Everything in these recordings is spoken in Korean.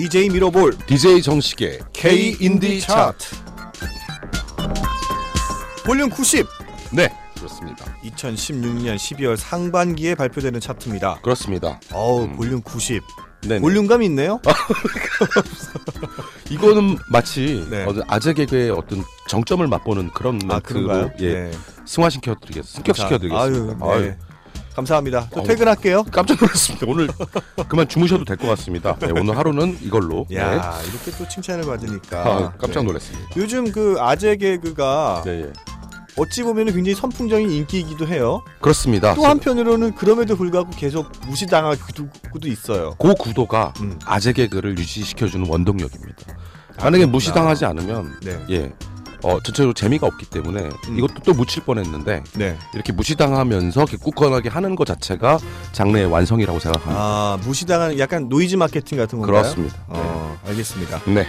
DJ 미러볼, DJ 정식의 K 인디 차트 볼륨 90. 네, 그렇습니다. 2016년 12월 상반기에 발표되는 차트입니다. 그렇습니다. 어우, 볼륨 90. 네네. 볼륨감이 있네요. 이거는 마치 네. 아재 개그의 어떤 정점을 맛보는 그런 멘트로 예, 네. 승격시켜드리겠습니다. 아유, 네. 감사합니다. 또 퇴근할게요. 깜짝 놀랐습니다. 오늘 그만 주무셔도 될 것 같습니다. 네, 오늘 하루는 이걸로. 야, 네. 이렇게 또 칭찬을 받으니까 깜짝 놀랐습니다. 네. 요즘 그 아재 개그가 네. 어찌 보면 굉장히 선풍적인 인기이기도 해요. 그렇습니다. 또 한편으로는 그럼에도 불구하고 계속 무시당하고도 있어요. 그 구도가 아재 개그를 유지시켜주는 원동력입니다. 만약에 무시당하지 않으면 네. 예, 전체적으로 재미가 없기 때문에 이것도 또 묻힐 뻔했는데 네. 이렇게 무시당하면서 이렇게 굳건하게 하는 것 자체가 장르의 완성이라고 생각합니다. 아, 무시당하는 약간 노이즈 마케팅 같은 건가요? 그렇습니다. 네. 알겠습니다. 네.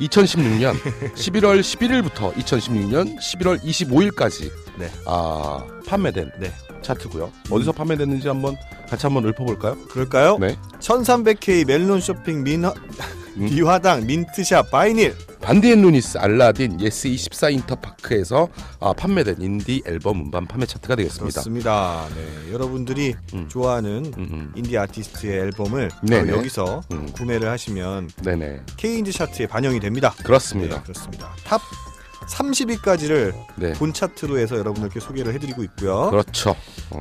2016년 11월 11일부터 2016년 11월 25일까지 네. 판매된 네. 차트고요. 어디서 판매됐는지 한번 같이 한번 읊어볼까요? 그럴까요? 네. 1300K 멜론 쇼핑 미화당 민트샵 바이닐 반디앤루니스 알라딘 예스24 인터파크에서 판매된 인디 앨범 음반 판매 차트가 되겠습니다. 그렇습니다. 네, 여러분들이 좋아하는 인디 아티스트의 앨범을 여기서 구매를 하시면 K인디 차트에 반영이 됩니다. 그렇습니다. 네, 그렇습니다. 탑 30위까지를 네. 본 차트로 해서 여러분들께 소개를 해드리고 있고요. 그렇죠.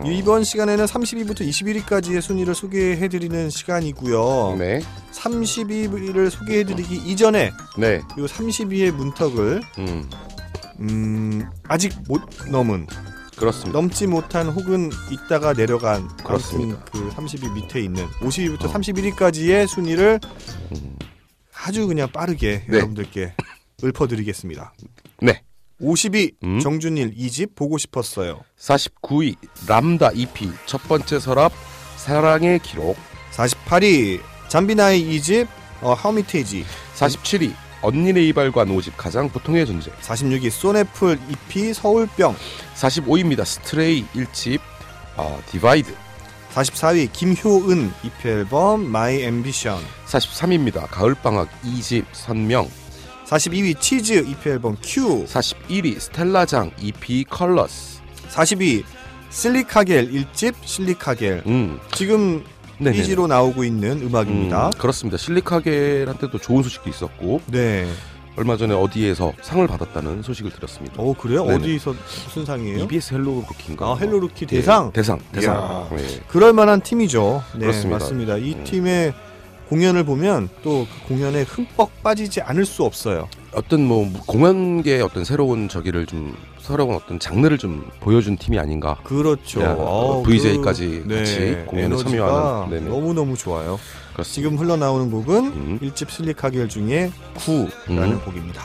이번 시간에는 30위부터 21위까지의 순위를 소개해드리는 시간이고요. 네. 30위를 소개해드리기 이전에 네. 이 30위의 문턱을 아직 못 넘은 그렇습니다. 넘지 못한 혹은 있다가 내려간 그렇습니다. 그 30위 밑에 있는 50위부터 31위까지의 순위를 아주 그냥 빠르게 네. 여러분들께 읊어드리겠습니다. 네. 50위 정준일 2집 보고 싶었어요. 49위 람다 EP 첫 번째 서랍 사랑의 기록. 48위 잠비나의 2집 하우미테이지. 47위 언니네 이발관 5집 가장 보통의 존재. 46위 쏘네풀 EP 서울병. 45위입니다 스트레이 1집 디바이드. 44위 김효은 EP 앨범 마이 앰비션. 43위입니다 가을방학 2집 선명. 42위 치즈 EP 앨범 Q. 41위 스텔라장 EP 컬러스. 42위 실리카겔 1집 실리카겔. 지금 이지로 나오고 있는 음악입니다. 그렇습니다. 실리카겔한테도 좋은 소식도 있었고 네. 얼마 전에 어디에서 상을 받았다는 소식을 들었습니다. 오, 그래요? 네네. 어디서 무슨 상이에요? EBS 헬로루키인가? 아, 헬로루키 대상? 네. 대상. 네. 그럴만한 팀이죠. 네, 그렇습니다. 맞습니다. 이 팀의 공연을 보면 또 그 공연에 흠뻑 빠지지 않을 수 없어요. 어떤 공연계의 어떤 새로운 저기를 좀 새로운 어떤 장르를 좀 보여준 팀이 아닌가. 그렇죠. VJ까지 네, 같이 공연에 참여하는 네네. 너무너무 좋아요. 그렇습니다. 지금 흘러나오는 곡은 1집 실리카겔 중에 9라는 곡입니다.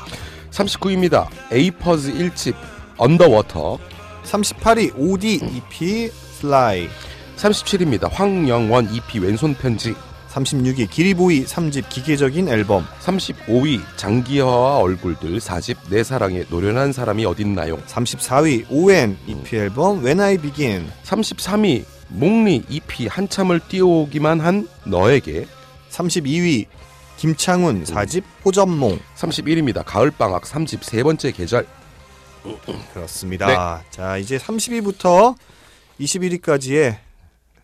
39위입니다. 에이퍼즈 1집 언더워터. 38위 오디 EP 슬라이. 37위입니다. 황영원 EP 왼손 편지. 36위 기리보이 3집 기계적인 앨범. 35위 장기화와 얼굴들 4집 내 사랑에 노련한 사람이 어딨나요. 34위 ON EP 앨범 When I Begin. 33위 목리 EP 한참을 뛰어오기만 한 너에게. 32위 김창훈 4집 호접몽. 31위입니다 가을방학 3집 세 번째 계절. 그렇습니다. 네. 자, 이제 30위부터 21위까지의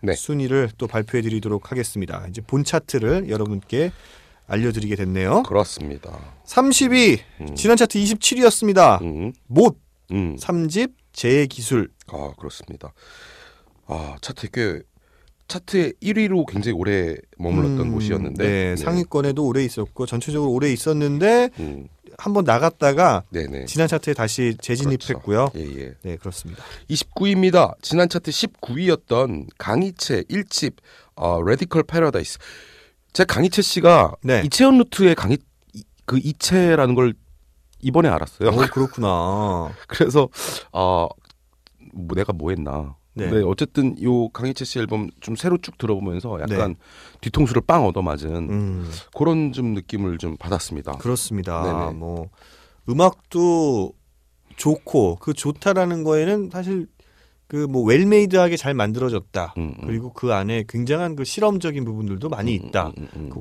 네. 순위를 또 발표해드리도록 하겠습니다. 이제 본 차트를 여러분께 알려드리게 됐네요. 그렇습니다. 30위 지난 차트 27위였습니다. 못 3집 재의 기술. 아, 그렇습니다. 아, 차트의 1위로 굉장히 오래 머물렀던 곳이었는데 네, 상위권에도 오래 있었고 전체적으로 오래 있었는데 한번 나갔다가 네네. 지난 차트에 다시 재진입했고요. 그렇죠. 예, 예. 네, 그렇습니다. 29위입니다. 지난 차트 19위였던 강이채 1집 레디컬 패러다이스. 제가 강이채 씨가 네. 이채연 루트의 그 이채라는 걸 이번에 알았어요. 오, 그렇구나. 그래서 내가 뭐 했나. 네. 네, 어쨌든 요 강희채 씨 앨범 좀 새로 쭉 들어보면서 약간 네. 뒤통수를 빵 얻어맞은 그런 좀 느낌을 좀 받았습니다. 그렇습니다. 네네. 뭐 음악도 좋고 그 좋다라는 거에는 사실 그 뭐 웰메이드하게 잘 만들어졌다. 그리고 그 안에 굉장한 그 실험적인 부분들도 많이 있다.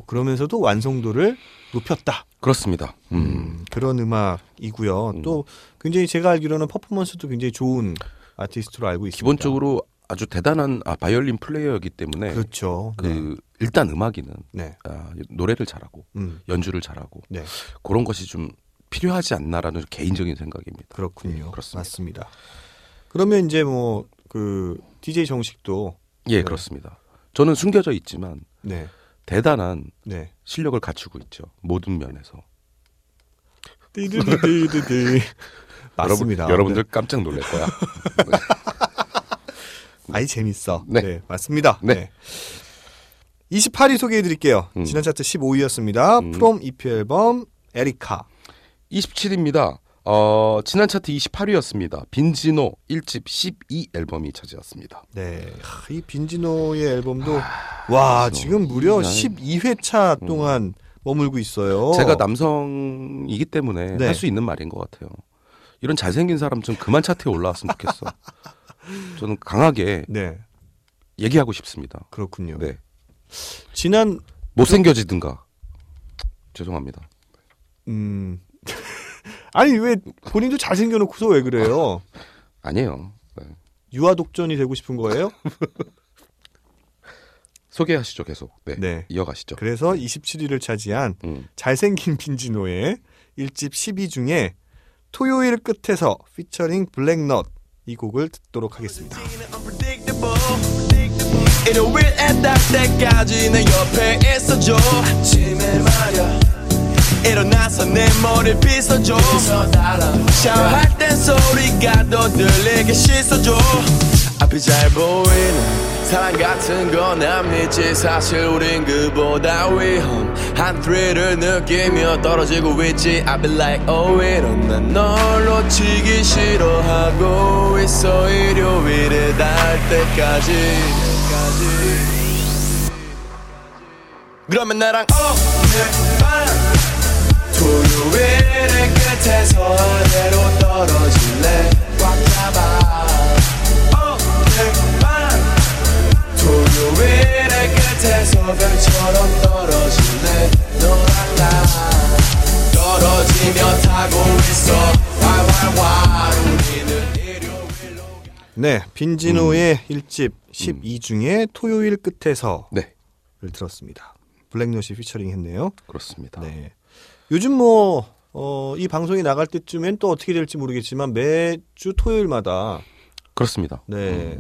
그러면서도 완성도를 높였다. 그렇습니다. 그런 음악이고요. 또 굉장히 제가 알기로는 퍼포먼스도 굉장히 좋은 아티스트로 알고 있습니다. 기본적으로 아주 대단한 바이올린 플레이어이기 때문에 그렇죠. 그 네. 일단 음악인은 네. 노래를 잘하고 연주를 잘하고 네. 그런 것이 좀 필요하지 않나라는 개인적인 생각입니다. 그렇군요. 그렇습니다. 맞습니다. 그러면 이제 뭐 그 DJ 정식도 예 네. 그렇습니다. 저는 숨겨져 있지만 네. 대단한 네. 실력을 갖추고 있죠. 모든 면에서. 띠드디디디디. 맞습니다. 여러분들 깜짝 놀랄 거야. 아이 재밌어. 네, 네 맞습니다. 네. 네. 28위 소개해드릴게요. 지난 차트 15위였습니다. From EP 앨범 에리카. 27위입니다. 지난 차트 28위였습니다. 빈지노 1집 12 앨범이 차지했습니다. 네, 이 빈지노의 앨범도 와 지금 무려 12회차 동안 머물고 있어요. 제가 남성이기 때문에 네. 할 수 있는 말인 것 같아요. 이런 잘생긴 사람 좀 그만 차트에 올라왔으면 좋겠어. 저는 강하게 네. 얘기하고 싶습니다. 그렇군요. 네. 지난 못생겨지든가 죄송합니다. 아니 왜 본인도 잘생겨놓고서 왜 그래요? 아니에요. 네. 유아 독전이 되고 싶은 거예요? 소개하시죠 계속. 네. 네. 이어가시죠. 그래서 27위를 차지한 잘생긴 빈지노의 1집 12 중에 토요일 끝에서 피처링 블랙넛 이 곡을 듣도록 하겠습니다. 일요일 애답 때까지 내 옆에 있어줘 아침에 말야 일어나서 내 머리 빗어줘 샤워할 땐 소리가 더 들리게 씻어줘 앞이 잘 보이는 사랑 같은 건 안 믿지 사실 우린 그보다 위험한 thril을 느끼며 떨어지고 있지 I be like oh 이런 난 널 놓치기 싫어하고 있어 일요일에 닿을 때까지 그러면 나랑 오늘 밤 토요일의 끝에서 아래로 떨어질래 꽉 잡아 오늘 밤 토요일의 끝에서 별처럼 떨어질래 너랑 나 떨어지며 타고 있어 왈왈왈 우리는 일요일로 네, 빈지노의 1집 12 중에 토요일 끝에서를 네. 들었습니다. 블랙넛이 피처링했네요. 그렇습니다. 네. 요즘 뭐 이 방송이 나갈 때쯤엔 또 어떻게 될지 모르겠지만 매주 토요일마다 그렇습니다. 네.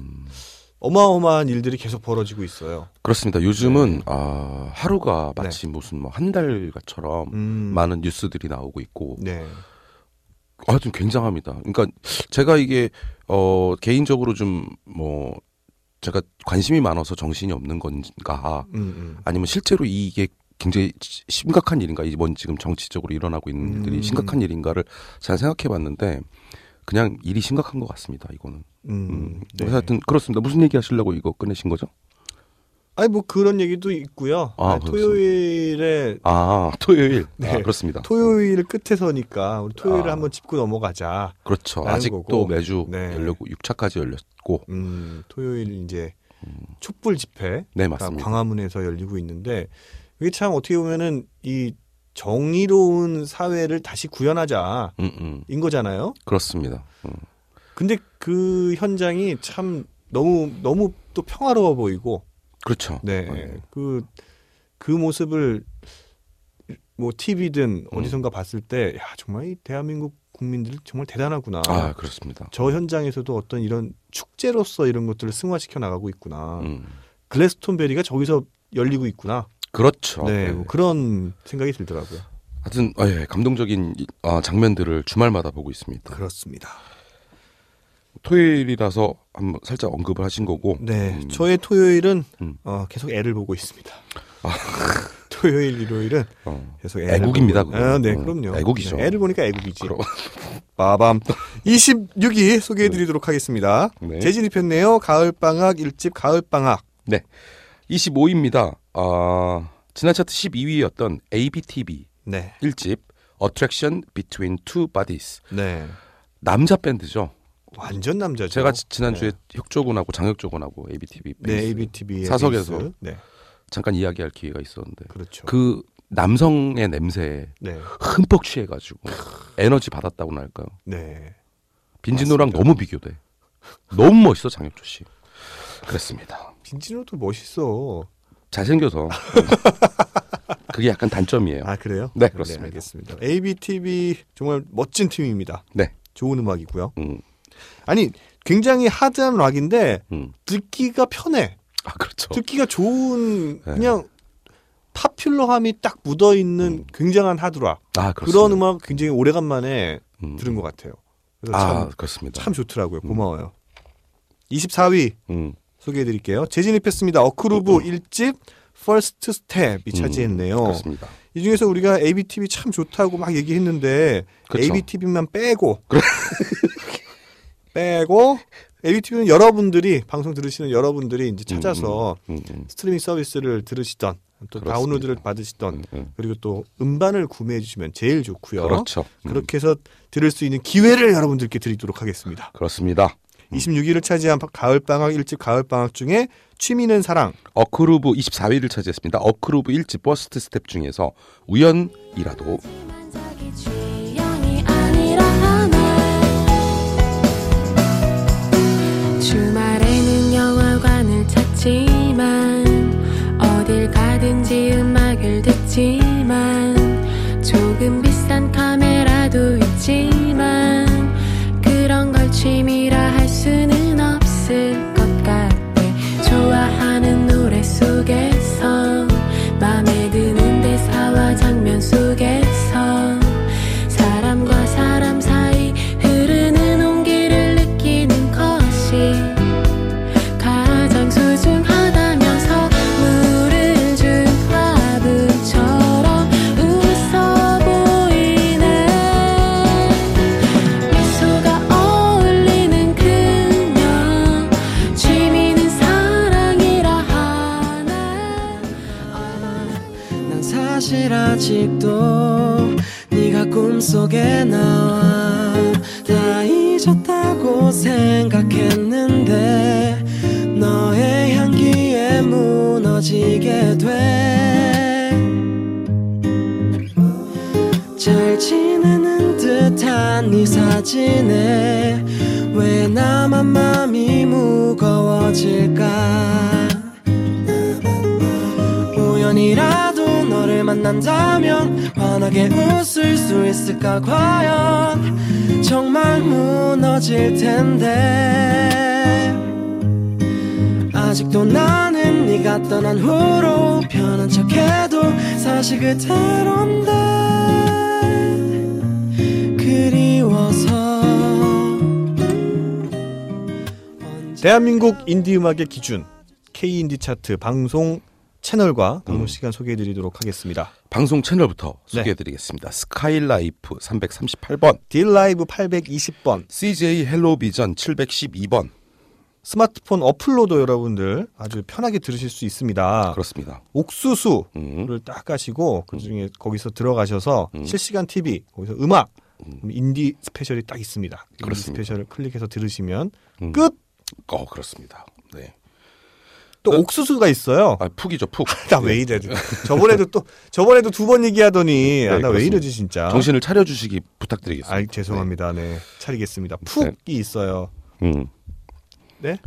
어마어마한 일들이 계속 벌어지고 있어요. 그렇습니다. 요즘은 네. 하루가 마치 네. 무슨 뭐 한 달처럼 많은 뉴스들이 나오고 있고 네. 좀 굉장합니다. 그러니까 제가 이게 개인적으로 좀 뭐 제가 관심이 많아서 정신이 없는 건가 아니면 실제로 이게 굉장히 심각한 일인가 이번 지금 정치적으로 일어나고 있는 일들이 심각한 일인가를 잘 생각해 봤는데 그냥 일이 심각한 것 같습니다 이거는 네. 하여튼 그렇습니다. 무슨 얘기 하시려고 이거 꺼내신 거죠? 아니 뭐 그런 얘기도 있고요. 아니, 토요일에 토요일 네. 그렇습니다. 토요일 끝에서니까 우리 토요일을 한번 짚고 넘어가자. 그렇죠. 아직도 거고. 매주 네. 열렸고 6차까지 열렸고 토요일 이제 촛불 집회 네, 맞습니다. 광화문에서 열리고 있는데 이게 참 어떻게 보면은 이 정의로운 사회를 다시 구현하자 인 거잖아요. 그렇습니다. 근데 그 현장이 참 너무 또 평화로워 보이고. 그렇죠. 네, 그 모습을 뭐 TV든 어디선가 봤을 때, 야 정말 이 대한민국 국민들 정말 대단하구나. 아 그렇습니다. 저 현장에서도 어떤 이런 축제로서 이런 것들을 승화시켜 나가고 있구나. 글래스톤베리가 저기서 열리고 있구나. 그렇죠. 네, 뭐 그런 생각이 들더라고요. 하여튼 감동적인 장면들을 주말마다 보고 있습니다. 그렇습니다. 토요일이라서 한번 살짝 언급을 하신 거고. 네, 저의 토요일은 계속 애를 보고 있습니다. 토요일, 일요일은 계속 애를 애국입니다. 네, 그럼요. 애국이죠. 애를 보니까 애국이지. 빠밤. 26위 소개해드리도록 하겠습니다. 네. 재진입했네요. 가을방학 1집 가을방학. 네, 25위입니다. 지난 차트 12위였던 ABTB 네. 1집 Attraction Between Two Bodies. 네, 남자 밴드죠. 완전 남자죠. 제가 지난주에 혁조군하고 장혁조군하고 ABTB 네, ABTB 사석에서 네. 잠깐 이야기할 기회가 있었는데 그렇죠. 그 남성의 냄새에 네. 흠뻑 취해가지고 에너지 받았다고나 할까요? 네. 빈지노랑 맞습니다. 너무 비교돼. 너무 멋있어 장혁조 씨. 그랬습니다. 빈지노도 멋있어. 잘생겨서. 그게 약간 단점이에요. 아 그래요? 네 그렇습니다. 네, 알겠습니다. ABTB 정말 멋진 팀입니다. 네. 좋은 음악이고요. 아니 굉장히 하드한 락인데 듣기가 편해. 아 그렇죠. 듣기가 좋은 그냥 네. 파퓰러함이 딱 묻어 있는 굉장한 하드락. 아 그렇습니다. 그런 음악 굉장히 오래간만에 들은 것 같아요. 그래서 아 참, 그렇습니다. 참 좋더라고요. 고마워요. 24위 소개해드릴게요. 재진입했습니다. 어크루브 1집. 퍼스트 스텝이 차지했네요. 그렇습니다. 이 중에서 우리가 ABTB 참 좋다고 막 얘기했는데 그렇죠. ABTB만 빼고 빼고 ABTB는 여러분들이 방송 들으시는 여러분들이 이제 찾아서 스트리밍 서비스를 들으시던 또 그렇습니다. 다운로드를 받으시던 그리고 또 음반을 구매해 주시면 제일 좋고요. 그렇죠. 그렇게 해서 들을 수 있는 기회를 여러분들께 드리도록 하겠습니다. 그렇습니다. 26위를 차지한 가을방학 1집 가을방학 중에 취미는 사랑 어크루브 24위를 차지했습니다. 어크루브 1집 버스트 스텝 중에서 우연이라도 주말에는 영화관을 찾지만 어딜 가든지 음악을 듣지만 조금 비싼 카메라도 있지만 그런 걸 취미라 할 수는 없을 것 같아 좋아하는 노래 속에서 맘에 드는 대사와 장면 속에서 사람과 사람 사이 흐르는 온기를 느끼는 것이 가장 소중하다면서 물을 준 화분처럼 웃어 보이네 미소가 어울리는 그녀 취미는 사랑이라 하네 난 사실 아직도 네가 꿈속에 나와 다 잊었다고 생각했는데 너의 향기에 무너지게 돼 잘 지내는 듯한 네 사진에 왜 나만 마음이 무거워질까 우연이라도 너를 만난다면 환하게 웃을 수 있을까 과연 정말 무너질 텐데 아직도 나는 네가 떠난 후로 편한 척해도 사실 그대로인데 그리워서 대한민국 인디음악의 기준 K인디 차트 방송 채널과 방송 시간 소개해드리도록 하겠습니다. 방송 채널부터 소개해드리겠습니다. 네. 스카이라이프 338번 딜라이브 820번 CJ 헬로비전 712번 스마트폰 어플로도 여러분들 아주 편하게 들으실 수 있습니다. 그렇습니다. 옥수수를 딱 까시고 그중에 거기서 들어가셔서 실시간 TV 거기서 음악 인디 스페셜이 딱 있습니다. 인디 스페셜을 클릭해서 들으시면 끝! 그렇습니다. 네. 또 옥수수가 있어요. 아, 푹이죠, 푹. 나 왜 이래? 저번에도 두 번 얘기하더니 네, 나 왜 이러지 진짜. 정신을 차려주시기 부탁드리겠습니다. 아, 죄송합니다. 네, 차리겠습니다. 푹이 있어요. 네?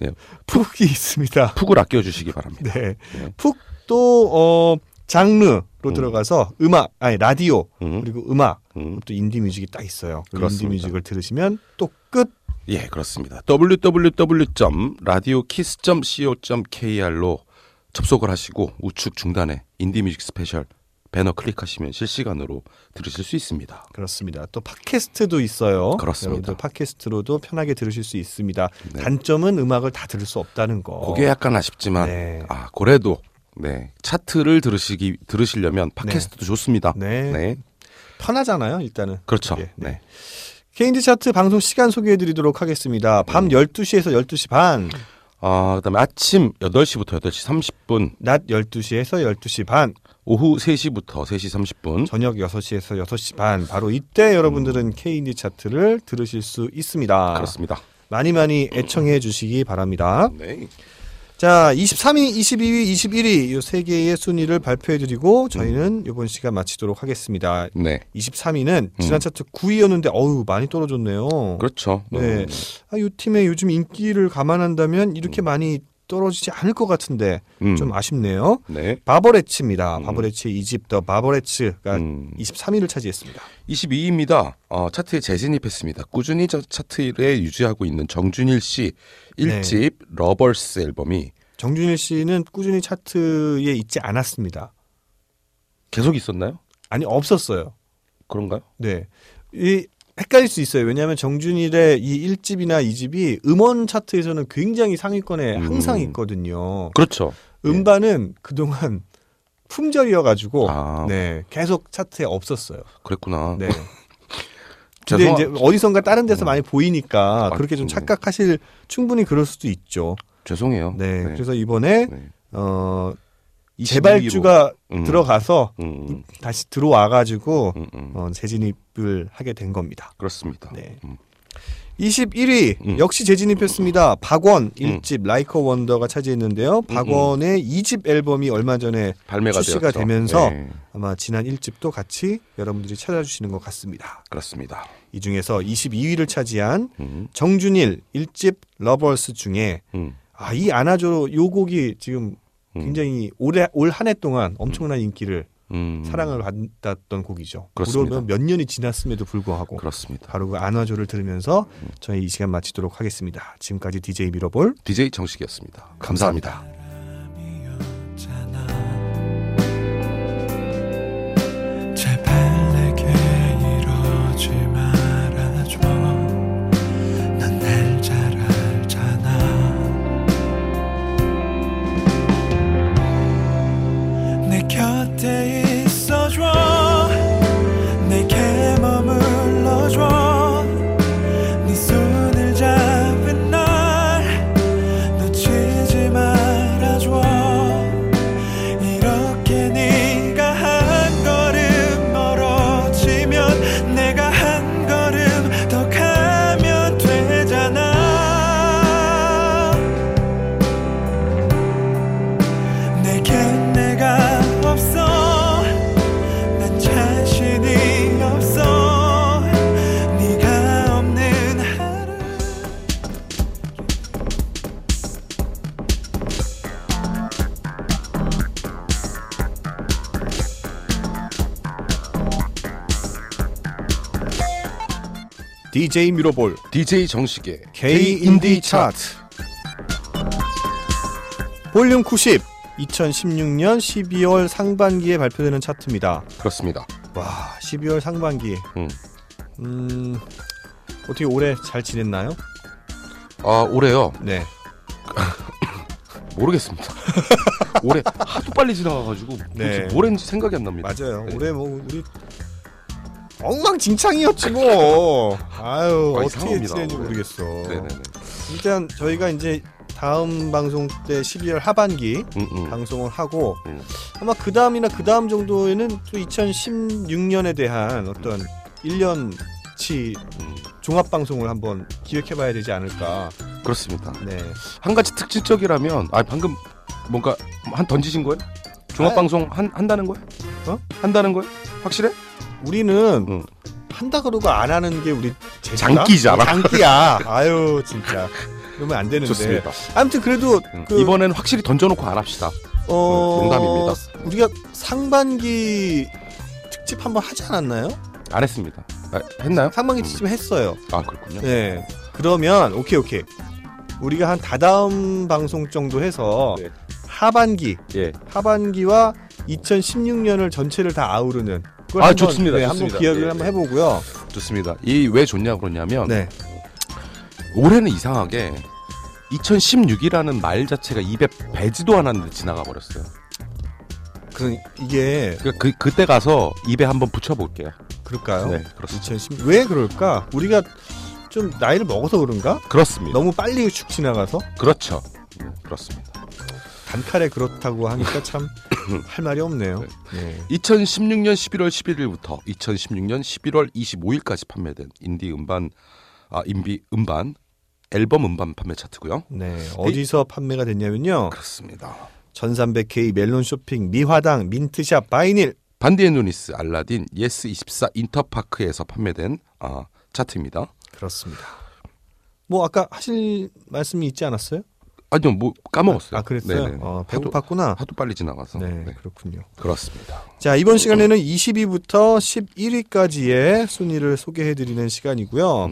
네. 푹이 있습니다. 푹을 아껴주시기 바랍니다. 네. 네. 푹도 장르로 들어가서 음악, 아니 라디오 그리고 음악 또 인디 뮤직이 딱 있어요. 인디 뮤직을 들으시면 또 끝. 예, 그렇습니다. www.radiokiss.co.kr로 접속을 하시고 우측 중단에 인디뮤직 스페셜 배너 클릭하시면 실시간으로 들으실 수 있습니다. 그렇습니다. 또 팟캐스트도 있어요. 그렇습니다. 팟캐스트로도 편하게 들으실 수 있습니다. 네. 단점은 음악을 다 들을 수 없다는 거. 그게 약간 아쉽지만 네. 아, 그래도 네. 차트를 들으시려면 팟캐스트도 네. 좋습니다. 네. 네. 편하잖아요, 일단은. 그렇죠. 네. 네. K인디 차트 방송 시간 소개해드리도록 하겠습니다. 밤 12시에서 12시 반. 그다음에 아침 8시부터 8시 30분. 낮 12시에서 12시 반. 오후 3시부터 3시 30분, 저녁 6시에서 6시 반, 바로 이때 여러분들은 K인디 차트를 들으실 수 있습니다. 그렇습니다. 많이 많이 애청해 주시기 바랍니다. 네. 자, 23위, 22위, 21위 이 세 개의 순위를 발표해드리고 저희는 이번 시간 마치도록 하겠습니다. 네. 23위는 지난 차트 9위였는데 어우 많이 떨어졌네요. 그렇죠. 네. 아, 이 팀의 요즘 인기를 감안한다면 이렇게 많이 떨어지지 않을 것 같은데 좀 아쉽네요. 네. 바버레츠입니다. 바버레츠의 2집 더 바버레츠가 23위를 차지했습니다. 22위입니다. 차트에 재진입했습니다. 꾸준히 차트에 유지하고 있는 정준일 씨 1집 네. 러버스 앨범이, 정준일 씨는 꾸준히 차트에 있지 않았습니다. 계속 있었나요? 아니, 없었어요. 그런가요? 네. 이 헷갈릴 수 있어요. 왜냐하면 정준일의 이 1집이나 2집이 음원 차트에서는 굉장히 상위권에 항상 있거든요. 그렇죠. 음반은 네. 그동안 품절이어가지고 아. 네, 계속 차트에 없었어요. 그랬구나. 네. 근데 이제 어디선가 다른 데서 많이 보이니까 그렇게 좀 착각하실, 충분히 그럴 수도 있죠. 죄송해요. 네. 네. 그래서 이번에 네. 재발주가 들어가서 다시 들어와가지고 재진입을 하게 된 겁니다. 그렇습니다. 네. 21위 역시 재진입했습니다. 박원 1집 라이커 원더가 차지했는데요. 박원의 2집 앨범이 얼마 전에 발매가 출시가 되었죠. 되면서 네. 아마 지난 1집도 같이 여러분들이 찾아주시는 것 같습니다. 그렇습니다. 이 중에서 22위를 차지한 정준일 1집 러버스 중에 아, 이 아나조로 요 곡이 지금 굉장히 올 한 해 동안 엄청난 인기를 사랑을 받았던 곡이죠. 그러면 몇 년이 지났음에도 불구하고 그렇습니다. 바로 그 안화조를 들으면서 저희 이 시간 마치도록 하겠습니다. 지금까지 DJ 미러볼, DJ 정식이었습니다. 감사합니다. 제발 내게 이러지 말아줘. 난 날 잘 알잖아. 내 곁에 내게 머물러줘. 네 손을 잡은 날 놓치지 말아줘. 이렇게 네가 한 걸음 멀어지면 내가 한 걸음 더 가면 되잖아. 내겐 내가 없어. DJ 미러볼, DJ 정식의 K-인디 차트 볼륨 90, 2016년 12월 상반기에 발표되는 차트입니다. 그렇습니다. 와, 12월 상반기 어떻게 올해 잘 지냈나요? 아, 올해요? 네. 모르겠습니다. 올해 하도 빨리 지나가가지고 네. 뭘 했는지 생각이 안 납니다. 맞아요. 네. 올해 뭐 우리 엉망진창이었지 뭐. 아유, 어떻게 지내는지 모르겠어. 네네네. 일단 저희가 이제 다음 방송 때 12월 하반기 방송을 하고 아마 그 다음이나 그 다음 정도에는 또 2016년에 대한 어떤 1년치 종합방송을 한번 기획해봐야 되지 않을까. 그렇습니다. 네. 한 가지 특징적이라면, 아, 방금 뭔가 한 던지신 거예요? 종합방송 한다는 거예요? 어? 한다는 거예요? 확실해? 우리는 한다 그러고 안 하는 게 우리 재주다? 장기잖아. 장기야. 아유, 진짜. 그러면 안 되는데. 좋습니다. 아무튼 그래도 이번에는 확실히 던져놓고 안 합시다. 농담입니다. 우리가 상반기 특집 한번 하지 않았나요? 안 했습니다. 아, 했나요? 상반기 특집 했어요. 아, 그렇군요. 네. 그러면 오케이. 우리가 한 다다음 방송 정도 해서 네. 하반기, 예. 하반기와 2016년을 전체를 다 아우르는. 아, 한번, 좋습니다. 네, 좋습니다. 한번 기억을 예, 한번 해보고요. 좋습니다. 이 왜 좋냐고 그러냐면 네. 올해는 이상하게 2016이라는 말 자체가 입에 배지도 않았는데 지나가 버렸어요. 그 이게 그때 가서 입에 한번 붙여볼게요. 그럴까요? 네, 그렇습니다. 2016 왜 그럴까? 우리가 좀 나이를 먹어서 그런가? 그렇습니다. 너무 빨리 축 지나가서? 그렇죠. 그렇습니다. 단칼에 그렇다고 하니까 참 할 말이 없네요. 네. 네. 2016년 11월 11일부터 2016년 11월 25일까지 판매된 인디 음반 앨범 음반 판매 차트고요. 네. 어디서 판매가 됐냐면요. 그렇습니다. 전300K 멜론 쇼핑, 미화당, 민트샵, 바이닐, 반디앤누니스, 알라딘, 예스24, 인터파크에서 판매된 차트입니다. 그렇습니다. 뭐 아까 하실 말씀이 있지 않았어요? 아니요, 뭐 까먹었어요. 아, 그랬어요? 배고팠구나. 하도 빨리 지나가서. 네, 네, 그렇군요. 그렇습니다. 자, 이번 시간에는 20위부터 11위까지의 순위를 소개해드리는 시간이고요.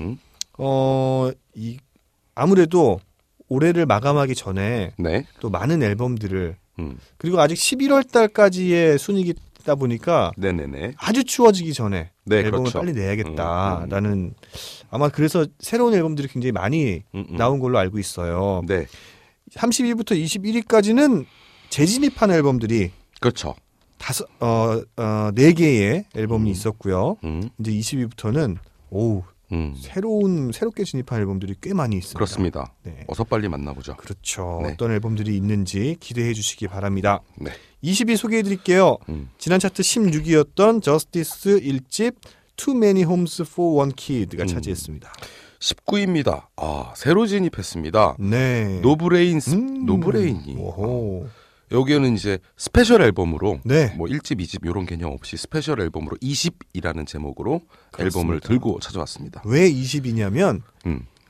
아무래도 올해를 마감하기 전에 네. 또 많은 앨범들을 그리고 아직 11월 달까지의 순위이다 보니까 네네네. 아주 추워지기 전에 네, 앨범을 그렇죠. 빨리 내야겠다라는 아마 그래서 새로운 앨범들이 굉장히 많이 나온 걸로 알고 있어요. 네. 30위부터 21위까지는 재진입한 앨범들이 그렇죠. 4개의 앨범이 있었고요. 이제 20위부터는 새롭게 진입한 앨범들이 꽤 많이 있습니다. 그렇습니다. 네. 어서 빨리 만나보죠. 그렇죠. 네. 어떤 앨범들이 있는지 기대해 주시기 바랍니다. 네. 20위 소개해 드릴게요. 지난 차트 16위였던 저스티스 1집 Too Many Homes for One Kid가 차지했습니다. 19위입니다. 아, 새로 진입했습니다. 네. 노브레인이. 여기에는 이제 스페셜 앨범으로 네. 뭐 1집, 2집 이런 개념 없이 스페셜 앨범으로 20이라는 제목으로 그렇습니다. 앨범을 들고 찾아왔습니다. 왜 20이냐면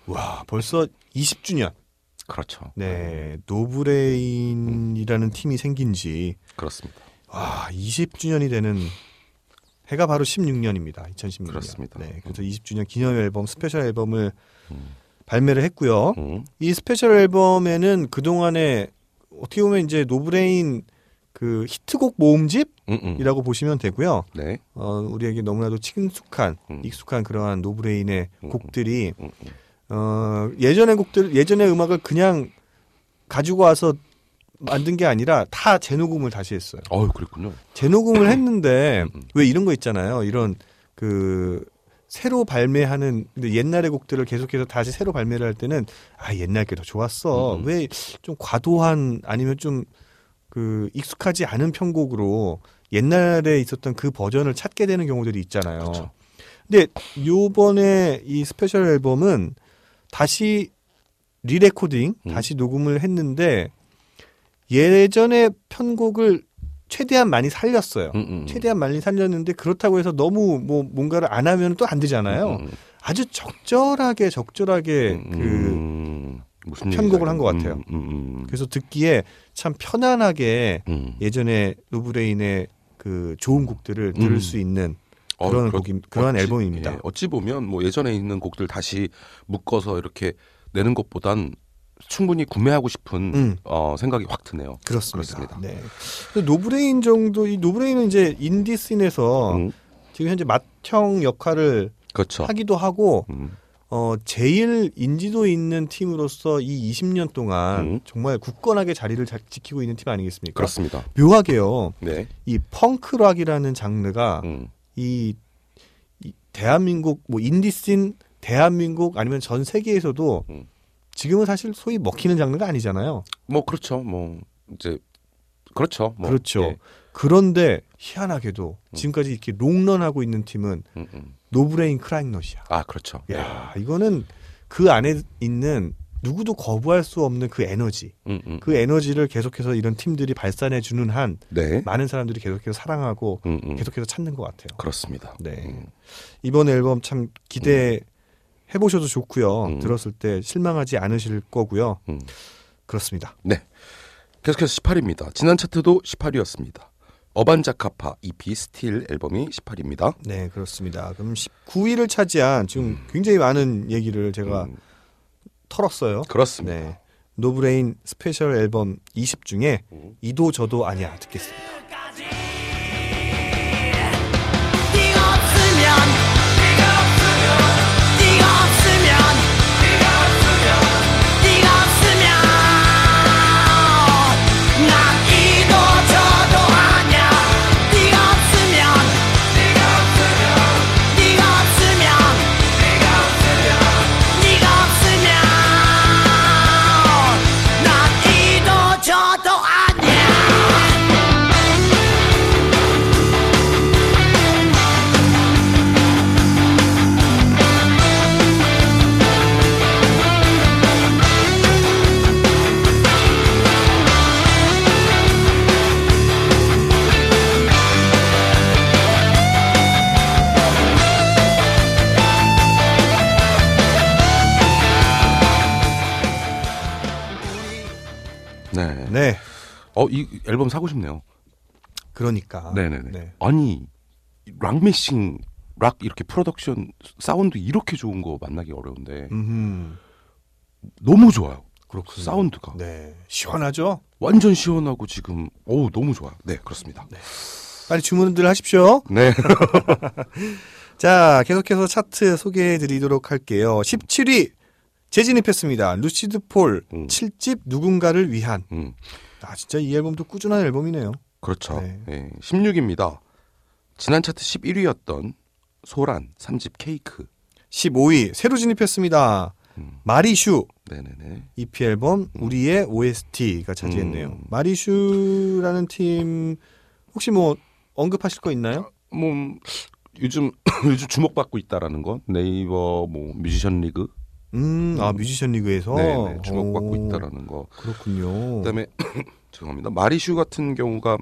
와, 벌써 20주년. 그렇죠. 네, 노브레인이라는 팀이 생긴 지 그렇습니다. 와, 20주년이 되는 해가 바로 16년입니다. 2016년. 그렇습니다. 네, 그래서 20주년 기념 앨범, 스페셜 앨범을 발매를 했고요. 이 스페셜 앨범에는 그동안에 어떻게 보면 이제 노브레인 그 히트곡 모음집이라고 보시면 되고요. 네. 우리에게 너무나도 익숙한 그러한 노브레인의 곡들이 예전의 음악을 그냥 가지고 와서 만든 게 아니라 다 재녹음을 다시 했어요. 어, 그랬군요. 재녹음을 했는데 왜 이런 거 있잖아요. 이런 그 새로 발매하는 근데 옛날의 곡들을 계속해서 다시 새로 발매를 할 때는 아, 옛날 게 더 좋았어. 왜 좀 과도한 아니면 좀 그 익숙하지 않은 편곡으로 옛날에 있었던 그 버전을 찾게 되는 경우들이 있잖아요. 그렇죠. 근데 요번에 이 스페셜 앨범은 다시 리레코딩, 다시 녹음을 했는데 예전의 편곡을 최대한 많이 살렸어요. 최대한 많이 살렸는데 그렇다고 해서 너무 뭐 뭔가를 안 하면 또 안 되잖아요. 아주 적절하게 그 편곡을 한 것 같아요. 그래서 듣기에 참 편안하게 예전에 노브레인의 그 좋은 곡들을 들을 수 있는 그런 그런 앨범입니다. 예, 어찌 보면 뭐 예전에 있는 곡들 다시 묶어서 이렇게 내는 것보단 충분히 구매하고 싶은 생각이 확 드네요. 그렇습니다. 네. 노브레인 정도 이 노브레인은 이제 인디씬에서 지금 현재 맏형 역할을 그렇죠. 하기도 하고 제일 인지도 있는 팀으로서 이 20년 동안 정말 굳건하게 자리를 지키고 있는 팀 아니겠습니까? 그렇습니다. 묘하게요. 네. 이 펑크락이라는 장르가 이 대한민국 뭐 인디씬 대한민국 아니면 전 세계에서도 지금은 사실 소위 먹히는 장르가 아니잖아요. 뭐 그렇죠. 뭐 이제 그렇죠. 뭐. 그렇죠. 예. 그런데 희한하게도 지금까지 이렇게 롱런하고 있는 팀은 노브레인 크라잉넛이야. 아, 그렇죠. 야, 예. 이거는 그 안에 있는 누구도 거부할 수 없는 그 에너지, 그 에너지를 계속해서 이런 팀들이 발산해 주는 한 네. 많은 사람들이 계속해서 사랑하고 계속해서 찾는 것 같아요. 그렇습니다. 네, 이번 앨범 참 기대. 해보셔도 좋고요. 들었을 때 실망하지 않으실 거고요. 그렇습니다. 네, 계속해서 18위입니다. 지난 차트도 18위였습니다. 어반자카파 EP 스틸 앨범이 18위입니다. 네, 그렇습니다. 그럼 19위를 차지한 지금 굉장히 많은 얘기를 제가 털었어요. 그렇습니다. 네. 노브레인 스페셜 앨범 20 중에 이도 저도 아니야 듣겠습니다. 이 앨범 사고 싶네요. 그러니까. 네네네. 네. 아니 락 미싱, 락 이렇게 프로덕션 사운드 이렇게 좋은 거 만나기 어려운데 너무 좋아요. 그렇군요. 사운드가. 네. 시원하죠? 완전 시원하고 지금 어우 너무 좋아요. 네 그렇습니다. 네. 빨리 주문들 하십시오. 네. 자 계속해서 차트 소개해드리도록 할게요. 17위 재진입했습니다. 루시드 폴 7집 누군가를 위한. 아 진짜 이 앨범도 꾸준한 앨범이네요. 그렇죠. 네. 네. 16위입니다. 지난 차트 11위였던 소란 3집 케이크. 15위 새로 진입했습니다. 마리슈. 네네네. EP 앨범 우리의 OST가 차지했네요. 마리슈라는 팀 혹시 뭐 언급하실 거 있나요? 뭐 요즘 주목받고 있다라는 건 네이버 뭐 뮤지션 리그. 아 뮤지션 리그에서 네네, 주목받고 있다라는 거. 그렇군요. 그다음에 죄송합니다. 마리슈 같은 경우가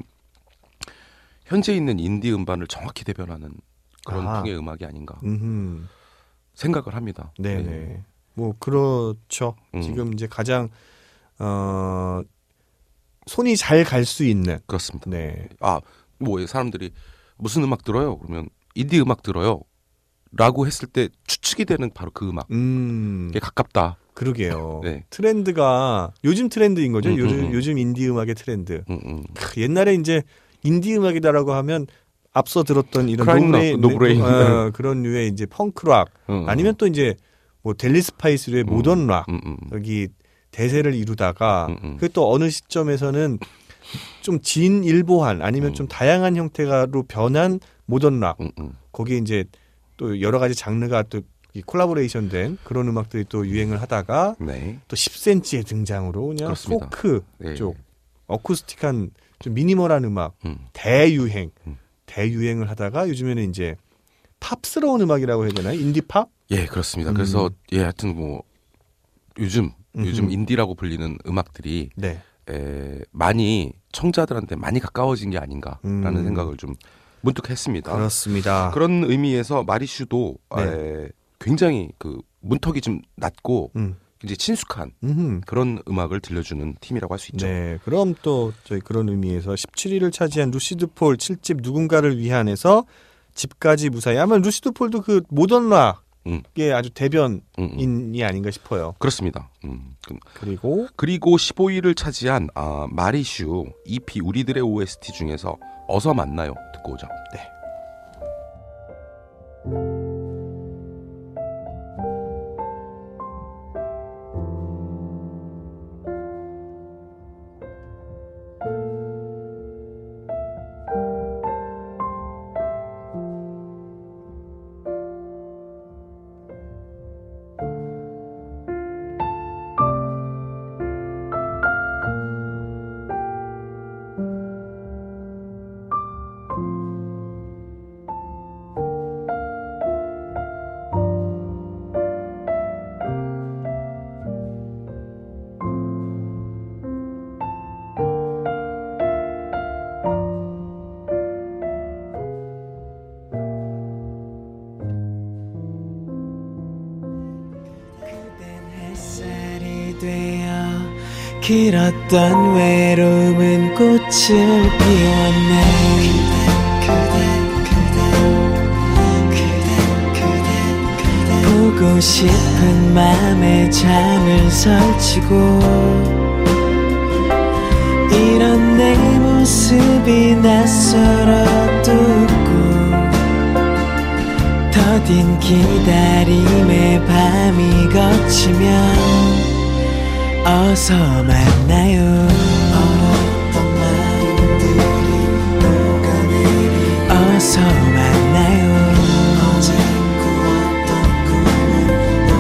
현재 있는 인디 음반을 정확히 대변하는 그런 풍의 음악이 아닌가 생각을 합니다. 네네. 네. 뭐 그렇죠. 지금 이제 가장 손이 잘 갈 수 있는. 그렇습니다. 네. 아 뭐 사람들이 무슨 음악 들어요? 그러면 인디 음악 들어요. 라고 했을 때 추측이 되는 바로 그 음악에 가깝다. 그러게요. 네. 트렌드가 요즘 트렌드인 거죠. 요즘 인디 음악의 트렌드. 옛날에 이제 인디 음악이다라고 하면 앞서 들었던 이런 노브레인 그런 류의 이제 펑크락 아니면 또 이제 뭐 델리 스파이스류의 모던락 여기 대세를 이루다가 그 또 어느 시점에서는 좀 진일보한 아니면 좀 다양한 형태로 변한 모던락 거기에 이제 또 여러 가지 장르가 또 콜라보레이션된 그런 음악들이 또 유행을 하다가 네. 또 10cm의 등장으로 그냥 그렇습니다. 포크 네. 쪽 어쿠스틱한 좀 미니멀한 음악 대유행 대유행을 하다가 요즘에는 이제 팝스러운 음악이라고 해야 되나요? 인디팝? 예 그렇습니다. 그래서 예 하여튼 뭐 요즘 인디라고 불리는 음악들이 네. 많이 청자들한테 많이 가까워진 게 아닌가라는 생각을 좀. 문득 했습니다. 그렇습니다. 그런 의미에서 마리슈도 네. 굉장히 그 문턱이 좀 낮고 이제 친숙한 그런 음악을 들려주는 팀이라고 할 수 있죠. 네, 그럼 또 저희 그런 의미에서 17위를 차지한 루시드 폴 7집 누군가를 위한에서 집까지 무사히. 아마 루시드 폴도 그 모던 락의 아주 대변인이 아닌가 싶어요. 그렇습니다. 그리고 15위를 차지한 마리슈 EP 우리들의 OST 중에서 어서 만나요. 듣고 오죠. 네. 길었던 외로움은 꽃을 피웠네. 그대 보고 싶은 맘에 잠을 설치고 이런 내 모습이 낯설어도 웃고 더딘 기다림의 밤이 거치면 어서 만나요. 어떤 마음들이 녹아내리 어서 만나요. 어제 꾸었던 꿈은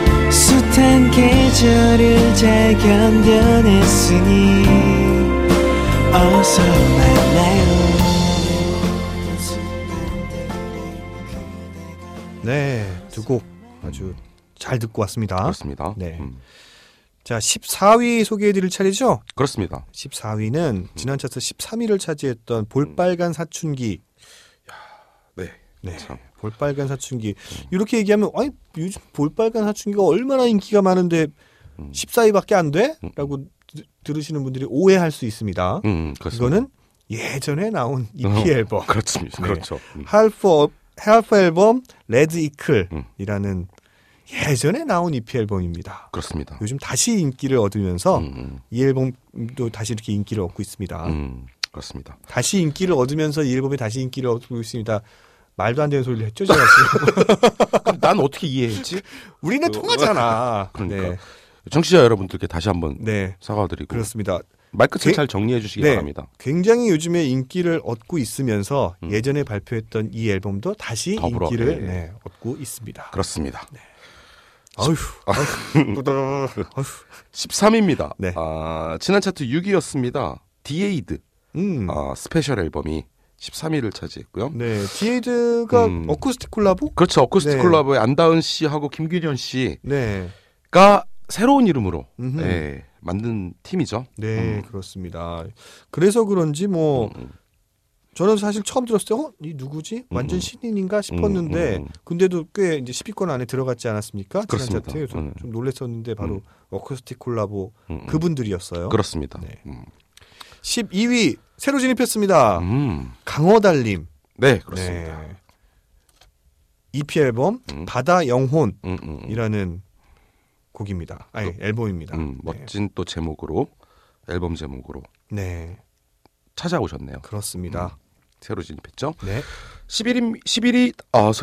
오늘이 돼 숱한 계절을 잘 견뎌냈으니 어서 만나요. 네, 두 곡 아주 잘 듣고 왔습니다. 그렇습니다. 네. 자, 14위 소개해드릴 차례죠? 그렇습니다. 14위는 지난 차트 13위를 차지했던 볼빨간 사춘기. 야, 네. 참. 볼빨간 사춘기. 이렇게 얘기하면 아니 요즘 볼빨간 사춘기가 얼마나 인기가 많은데 14위밖에 안 돼? 라고 들으시는 분들이 오해할 수 있습니다. 이거는 예전에 나온 EP 앨범. 그렇습니다. 네. 그렇죠. 할프 앨범 레드 이클이라는 예전에 나온 EP 앨범입니다. 그렇습니다. 요즘 다시 인기를 얻으면서 이 앨범도 다시 이렇게 인기를 얻고 있습니다. 그렇습니다. 다시 인기를 얻으면서 이 앨범이 다시 인기를 얻고 있습니다. 말도 안 되는 소리를 했죠, 제가 지금. 난 어떻게 이해했지? 우리는 통하잖아. 그러니까. 네. 청취자 여러분들께 다시 한번 네. 사과드리고. 그렇습니다. 말끝을 잘 정리해 주시기 네. 바랍니다. 굉장히 요즘에 인기를 얻고 있으면서 예전에 발표했던 이 앨범도 다시 더불어, 인기를 네. 네, 얻고 있습니다. 그렇습니다. 네. 아휴, 아휴, 13위입니다. 네. 아, 지난 차트 6위였습니다. 디에이드 아, 스페셜 앨범이 13위를 차지했고요. 네, 디에이드가 어쿠스틱 콜라보? 그렇죠, 어쿠스틱 네. 콜라보에 안다은 씨하고 김규련 씨가 네. 새로운 이름으로 네, 만든 팀이죠. 네, 그렇습니다. 그래서 그런지 뭐 저는 사실 처음 들었을 때 이 누구지? 완전 신인인가 싶었는데 근데도 꽤 이제 10위권 안에 들어갔지 않았습니까? 그렇습니다. 지난 차트에 좀 놀랐었는데 바로 어쿠스틱 콜라보 그분들이었어요. 그렇습니다. 네. 12위 새로 진입했습니다. 강허달림. 네, 그렇습니다. 네. EP 앨범 바다 영혼이라는 곡입니다. 아니, 앨범입니다. 멋진 네. 또 제목으로 앨범 제목으로. 네. 찾아오셨네요. 그렇습니다. 새로 진입했죠. 네. 11위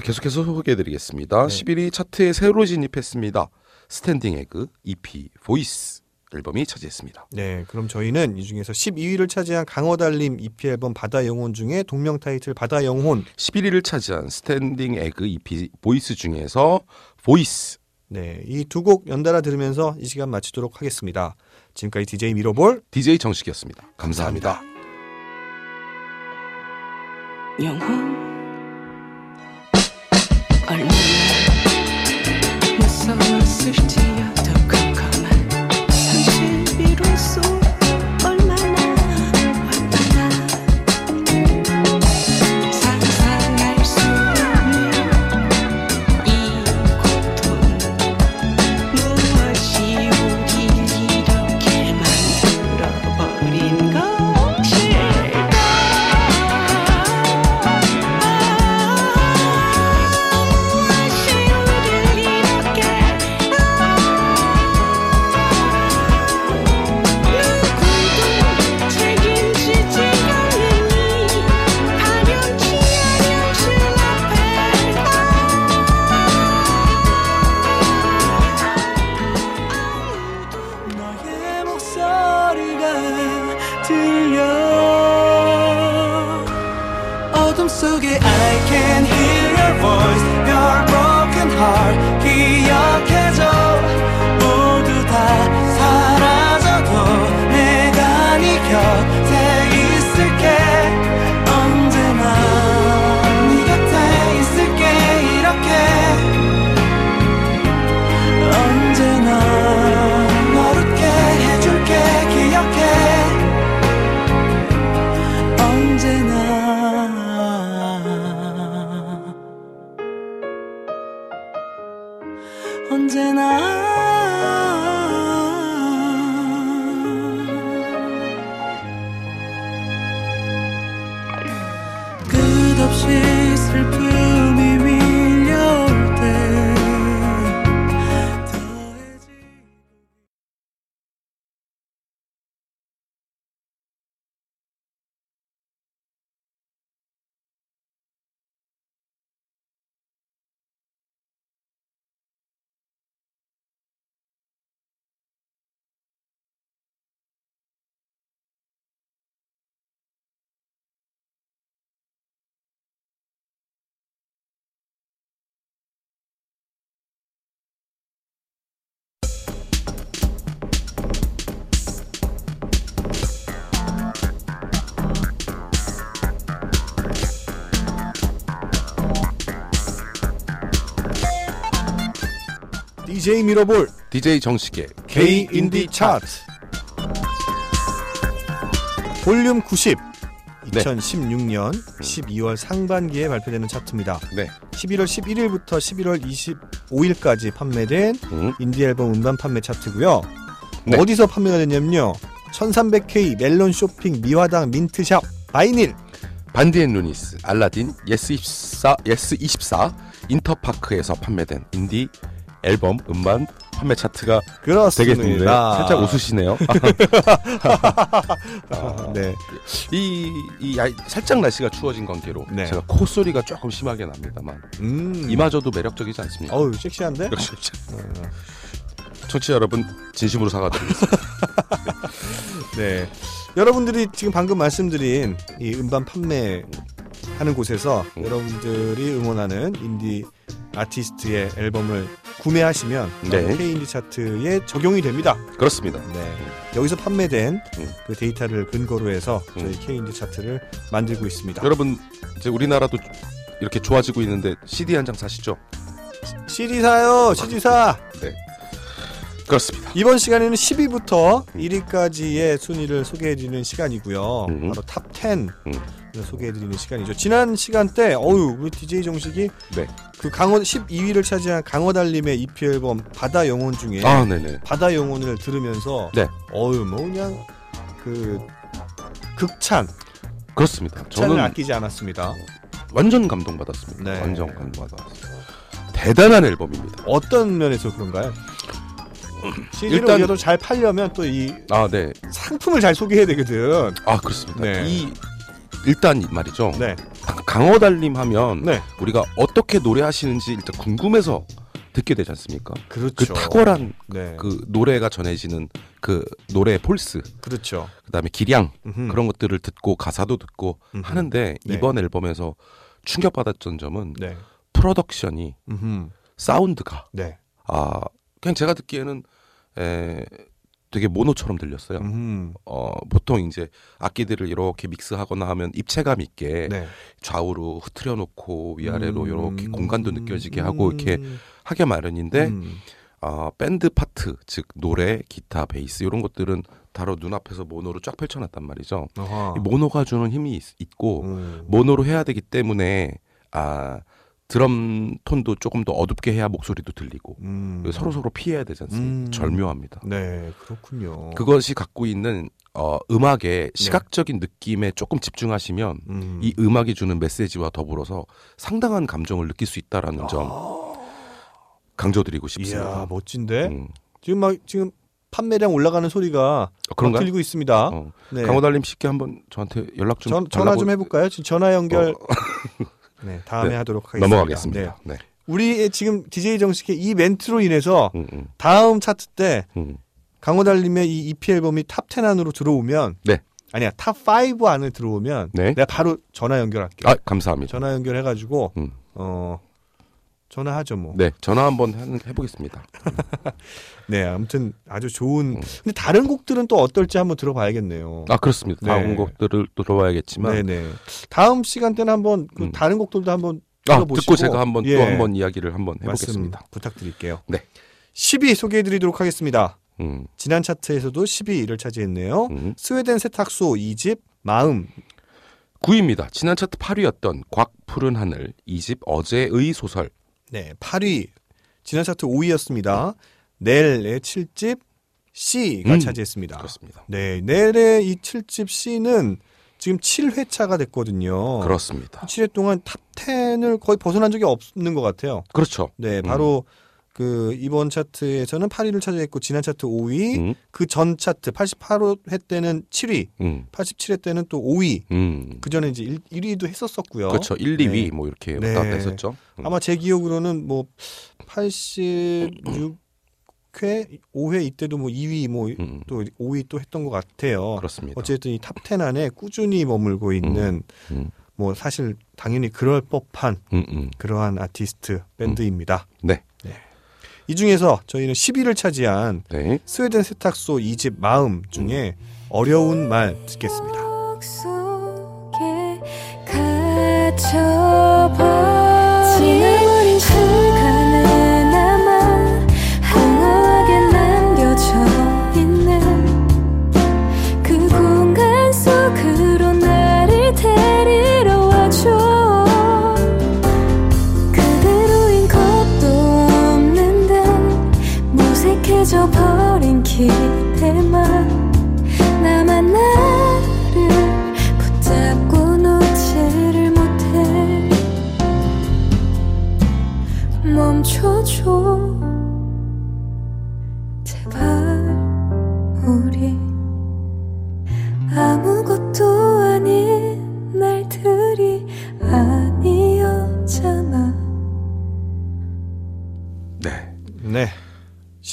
계속해서 소개해드리겠습니다. 네. 11위 차트에 새로 진입했습니다. 스탠딩 에그 EP 보이스 앨범이 차지했습니다. 네, 그럼 저희는 이 중에서 12위를 차지한 강허달림 EP 앨범 바다 영혼 중에 동명 타이틀 바다 영혼, 11위를 차지한 스탠딩 에그 EP 보이스 중에서 보이스. 네, 이 두 곡 연달아 들으면서 이 시간 마치도록 하겠습니다. 지금까지 DJ 미러볼, DJ 정식이었습니다. 감사합니다. 영혼 얼마나 무서웠을지 어떡하건만 사실 비로소 얼마나 왔다나 상상할 수 없는 이 고통 무엇이 우릴 이렇게 만들어버린 것 DJ 미러볼, DJ 정식의 K 인디 차트 볼륨 90, 2016년 12월 상반기에 발표되는 차트입니다. 네. 11월 11일부터 11월 25일까지 판매된 인디 앨범 음반 판매 차트고요. 네. 어디서 판매가 됐냐면요. 1300K, 멜론 쇼핑, 미화당, 민트샵, 바이닐, 반디앤루니스, 알라딘, 예스24, 예스24, 인터파크에서 판매된 인디 앨범 음반 판매 차트가 그렇습니다. 되겠는데 살짝 웃으시네요. 아, 네. 이 살짝 날씨가 추워진 관계로 네. 제가 콧소리가 조금 심하게 납니다만 이마저도 매력적이지 않습니까? 어우 섹시한데? 역시 청취자 여러분 진심으로 사과드리겠습니다. 네. 여러분들이 지금 방금 말씀드린 이 음반 판매하는 곳에서 여러분들이 응원하는 인디 아티스트의 앨범을 구매하시면 네. K인디 차트에 적용이 됩니다. 그렇습니다. 네. 여기서 판매된 그 데이터를 근거로 해서 저희 K인디 차트를 만들고 있습니다. 여러분 이제 우리나라도 이렇게 좋아지고 있는데 CD 한 장 사시죠? CD 사요. CD 사. 네. 그렇습니다. 이번 시간에는 10위부터 1위까지의 순위를 소개해드리는 시간이고요. 바로 탑 10을 소개해드리는 시간이죠. 지난 시간 때 어유 우리 DJ 정식이 네. 그 강원 12위를 차지한 강허달림의 EP 앨범 바다 영혼 중에 아, 네네. 바다 영혼을 들으면서 네. 어유 뭐 그냥 그 극찬 그렇습니다. 극찬을 저는 아끼지 않았습니다. 완전 감동받았습니다. 네. 완전 감동받았습니다. 대단한 앨범입니다. 어떤 면에서 그런가요? CD로 우리도 잘 팔려면 또 이 아, 네. 상품을 잘 소개해야 되거든. 아 그렇습니다. 네. 이 일단 말이죠. 네. 강허달림 하면 네. 우리가 어떻게 노래하시는지 일단 궁금해서 듣게 되지 않습니까? 그렇죠. 그 탁월한 네. 그 노래가 전해지는 그 노래의 폴스. 그렇죠. 그다음에 기량 그런 것들을 듣고 가사도 듣고 하는데 네. 이번 앨범에서 충격받았던 점은 네. 프로덕션이 사운드가 네. 아 그냥 제가 듣기에는 되게 모노처럼 들렸어요. 보통 이제 악기들을 이렇게 믹스하거나 하면 입체감 있게 네. 좌우로 흐트려 놓고 위아래로 이렇게 공간도 느껴지게 하고 이렇게 하게 마련인데 밴드 파트, 즉 노래, 기타, 베이스 이런 것들은 바로 눈앞에서 모노로 쫙 펼쳐놨단 말이죠. 이 모노가 주는 힘이 있고 모노로 해야 되기 때문에 드럼 톤도 조금 더 어둡게 해야 목소리도 들리고 서로서로 피해야 되지 않습니까? 절묘합니다. 네, 그렇군요. 그것이 갖고 있는 음악의 시각적인 네. 느낌에 조금 집중하시면 이 음악이 주는 메시지와 더불어서 상당한 감정을 느낄 수 있다라는 점 강조드리고 싶습니다. 이야, 멋진데? 지금 판매량 올라가는 소리가 들리고 있습니다. 네. 강허달림 씨께 한번 저한테 연락 좀 전화 좀 해볼까요? 지금 전화 연결 네, 다음에 네, 하도록 하겠습니다. 넘어가겠습니다. 네. 네. 우리 지금 DJ 정식의 이 멘트로 인해서 다음 차트 때 강허달림의 이 EP 앨범이 탑 10 안으로 들어오면 네. 아니야, 탑 5 안에 들어오면 네. 내가 바로 전화 연결할게요. 아, 감사합니다. 전화 연결해가지고 전화하죠 뭐. 네, 전화 한번 해보겠습니다. 네, 아무튼 아주 좋은. 근데 다른 곡들은 또 어떨지 한번 들어봐야겠네요. 아 그렇습니다. 다른 네. 곡들을 또 들어봐야겠지만. 네네. 다음 시간 때는 한번 그 다른 곡들도 한번 들어보시고. 듣고 제가 한번 예. 또 한번 이야기를 한번 해보겠습니다. 부탁드릴게요. 네. 10위 소개해드리도록 하겠습니다. 지난 차트에서도 10위를 차지했네요. 스웨덴 세탁소 2집 마음. 9위입니다. 지난 차트 8위였던 곽 푸른 하늘 2집 어제의 소설. 네, 8위. 지난 차트 5위였습니다. 넬의 7집 C가 차지했습니다. 그렇습니다. 네, 넬의 이 7집 C는 지금 7회차가 됐거든요. 그렇습니다. 7회 동안 탑 10을 거의 벗어난 적이 없는 것 같아요. 그렇죠. 네, 바로 그 이번 차트에서는 8위를 차지했고 지난 차트 5위, 그 전 차트 88회 때는 7위, 87회 때는 또 5위. 그 전에 이제 1위도 했었었고요. 그렇죠. 1, 2위 네. 뭐 이렇게 네. 왔다 갔다 했었죠. 아마 제 기억으로는 뭐 86회, 5회 이때도 뭐 2위 뭐 또 5위 또 했던 것 같아요. 그렇습니다. 어쨌든 이 탑 10 안에 꾸준히 머물고 있는 뭐 사실 당연히 그럴 법한 그러한 아티스트 밴드입니다. 네. 이 중에서 저희는 10위를 차지한 네. 스웨덴 세탁소 2집 마음 중에 어려운 말 듣겠습니다. 저 버린 길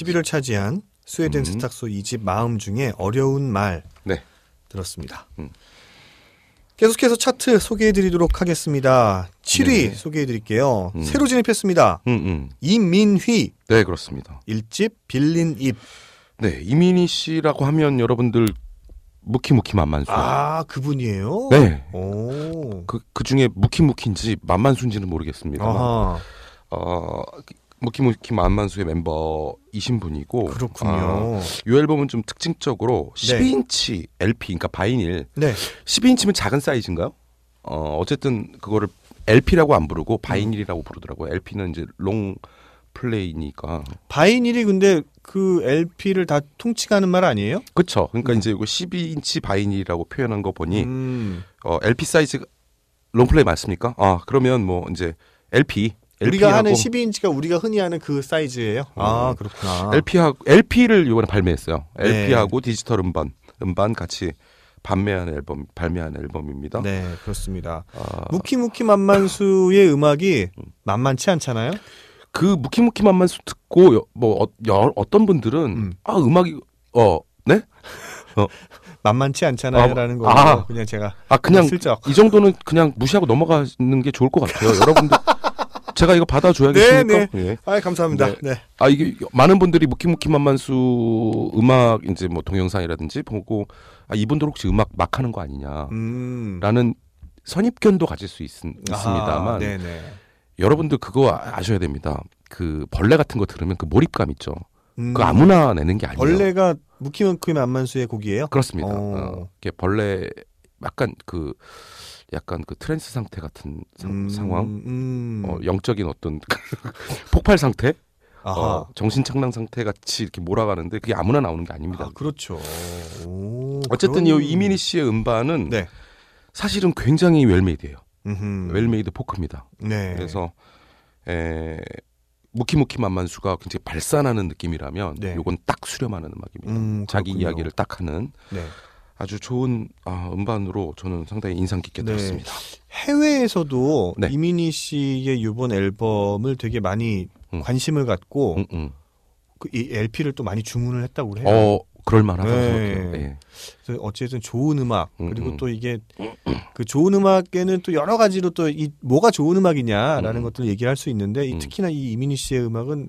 11을 차지한 스웨덴 세탁소 2집 마음 중에 어려운 말 네. 들었습니다. 계속해서 차트 소개해드리도록 하겠습니다. 7위 네. 소개해드릴게요. 새로 진입했습니다. 이민휘. 네, 그렇습니다. 1집 빌린 입. 네, 이민희 씨라고 하면 여러분들 무키무키 만만수. 아, 그분이에요? 네. 오. 그 중에 무키무키인지 만만수인지는 모르겠습니다만 무키무키 만만수의 멤버이신 분이고. 그렇군요. 이 앨범은 좀 특징적으로 12인치 네. LP, 그러니까 바이닐. 네. 12인치면 작은 사이즈인가요? 어쨌든 그거를 LP라고 안 부르고 바이닐이라고 부르더라고요. LP는 이제 롱 플레이니까. 바이닐이 근데 그 LP를 다 통칭하는 말 아니에요? 그렇죠. 그러니까 이제 이거 12인치 바이닐이라고 표현한 거 보니 LP 사이즈가 롱플레이 맞습니까? 아, 그러면 뭐 이제 LP하고 우리가 하는 12인치가 우리가 흔히 하는 그 사이즈예요. 아, 그렇구나. LP를 이번에 발매했어요. LP하고 네. 디지털 음반 같이 발매한 앨범입니다. 네, 그렇습니다. 무키무키 만만수의 음악이 만만치 않잖아요. 그 무키무키 만만수 듣고 뭐 어떤 분들은 아 음악이 네? 만만치 않잖아요라는 거고 그냥 제가 그냥 슬쩍 이 정도는 그냥 무시하고 넘어가는 게 좋을 것 같아요. 여러분들 제가 이거 받아줘야겠습니까? 네. 예. 아, 감사합니다. 네. 네. 아, 이게 많은 분들이 무키무키 만만수 음악 이제 뭐 동영상이라든지 보고 아 이분들 혹시 음악 막 하는 거 아니냐라는 선입견도 가질 수 있습니다만 네네. 여러분들 그거 아셔야 됩니다. 그 벌레 같은 거 들으면 그 몰입감 있죠. 그 아무나 내는 게 아니에요. 벌레가 무키무키 만만수의 곡이에요? 그렇습니다. 이게 벌레 약간 그 트랜스 상태 같은 상황, 영적인 어떤 폭발 상태, 정신 착란 상태 같이 이렇게 몰아가는데 그게 아무나 나오는 게 아닙니다. 아, 그렇죠. 오, 어쨌든 이 이민희 씨의 음반은 네. 사실은 굉장히 웰메이드예요. 웰메이드 포크입니다. 네. 그래서 무키무키 만만수가 굉장히 발산하는 느낌이라면 네. 요건 딱 수렴하는 음악입니다. 자기 이야기를 딱 하는 네. 아주 좋은 음반으로 저는 상당히 인상 깊게 네. 들었습니다. 해외에서도 네. 이민희 씨의 이번 앨범을 되게 많이 관심을 갖고 그 이 LP를 또 많이 주문을 했다고 해요. 그럴만하다. 네. 네. 그래서 어쨌든 좋은 음악 그리고 또 이게 그 좋은 음악에는 또 여러 가지로 또 이 뭐가 좋은 음악이냐라는 것들을 얘기를 할 수 있는데 특히나 이 이민희 씨의 음악은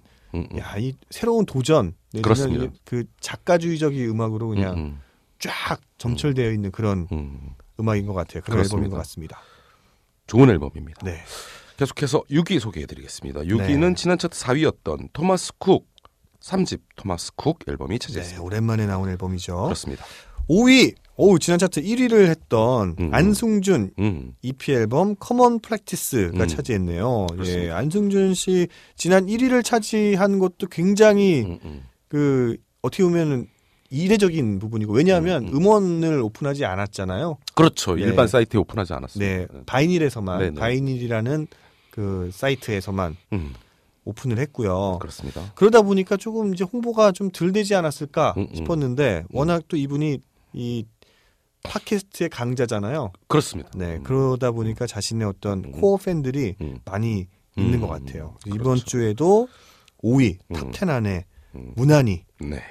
야, 이 새로운 도전 그렇습니다. 그 작가주의적인 음악으로 그냥 쫙 점철되어 있는 그런 음악인 것 같아요. 그런 그렇습니다. 앨범인 것 같습니다. 좋은 앨범입니다. 네. 계속해서 6위 소개해드리겠습니다. 6위는 네. 지난 차트 4위였던 토마스 쿡 3집 토마스 쿡 앨범이 차지했습니다. 네, 오랜만에 나온 앨범이죠. 그렇습니다. 5위 지난 차트 1위를 했던 안승준 EP 앨범 커먼 프랙티스가 차지했네요. 예, 안승준 씨 지난 1위를 차지한 것도 굉장히 그 어떻게 보면은 이례적인 부분이고 왜냐하면 음원을 오픈하지 않았잖아요. 그렇죠. 네. 일반 사이트에 오픈하지 않았습니다. 네. 바이닐에서만 네네. 바이닐이라는 그 사이트에서만 오픈을 했고요. 그렇습니다. 그러다 보니까 조금 이제 홍보가 좀 덜 되지 않았을까 싶었는데 워낙 또 이분이 이 팟캐스트의 강자잖아요. 그렇습니다. 네. 그러다 보니까 자신의 어떤 코어 팬들이 많이 있는 것 같아요. 이번 그렇죠. 주에도 5위 탑10 안에 무난히 네.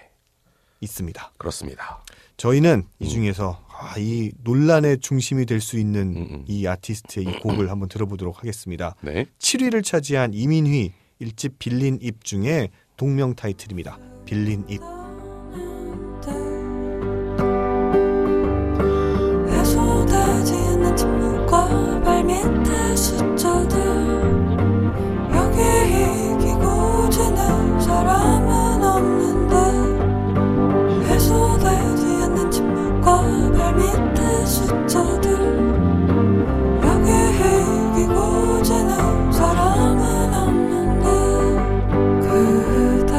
있습니다. 그렇습니다. 저희는 이 중에서 이 논란의 중심이 될 수 있는 이 아티스트의 이 곡을 한번 들어보도록 하겠습니다. 네. 7위를 차지한 이민휘 1집 빌린 입 중에 동명 타이틀입니다. 빌린 입. 해소되지는 침묵과 발밑의 숫자들 여기 이기고 지는 사람은 없는데 해소되지 않는 침묵과 발밑의 숫자들 여기 이기고 지는 사람은 없는데 그대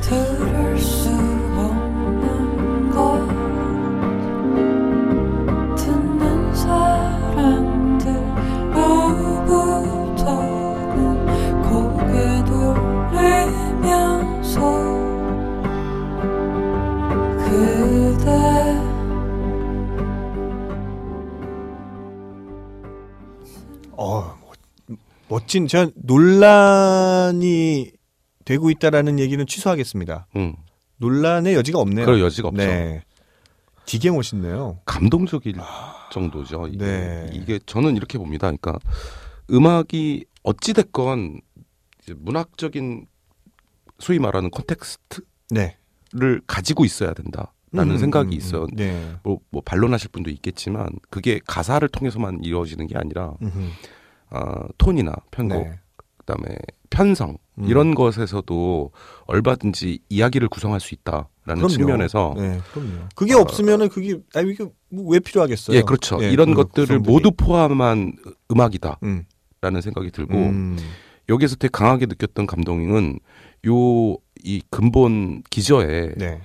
들을 수 없는 것 듣는 사람들 로부터는 고개 돌 울면서 그대 멋진, 제가 논란이 되고 있다라는 얘기는 취소하겠습니다. 논란의 여지가 없네요. 그럴 여지가 없죠. 네. 되게 멋있네요. 감동적일 정도죠. 이게, 네. 이게 저는 이렇게 봅니다. 그러니까 음악이 어찌됐건 이제 문학적인 소위 말하는 컨텍스트를 네. 가지고 있어야 된다라는 생각이 있어요. 네. 뭐 반론하실 분도 있겠지만 그게 가사를 통해서만 이루어지는 게 아니라 톤이나 편곡, 네. 그다음에 편성 이런 것에서도 얼마든지 이야기를 구성할 수 있다라는 그럼요. 측면에서 네, 그럼요. 그게 없으면은 그게 아니 이게 뭐 왜 필요하겠어요? 예, 그렇죠. 예, 이런 것들을 구성들이. 모두 포함한 음악이다라는 생각이 들고 여기에서 되게 강하게 느꼈던 감동은 요 이 근본 기저에 네.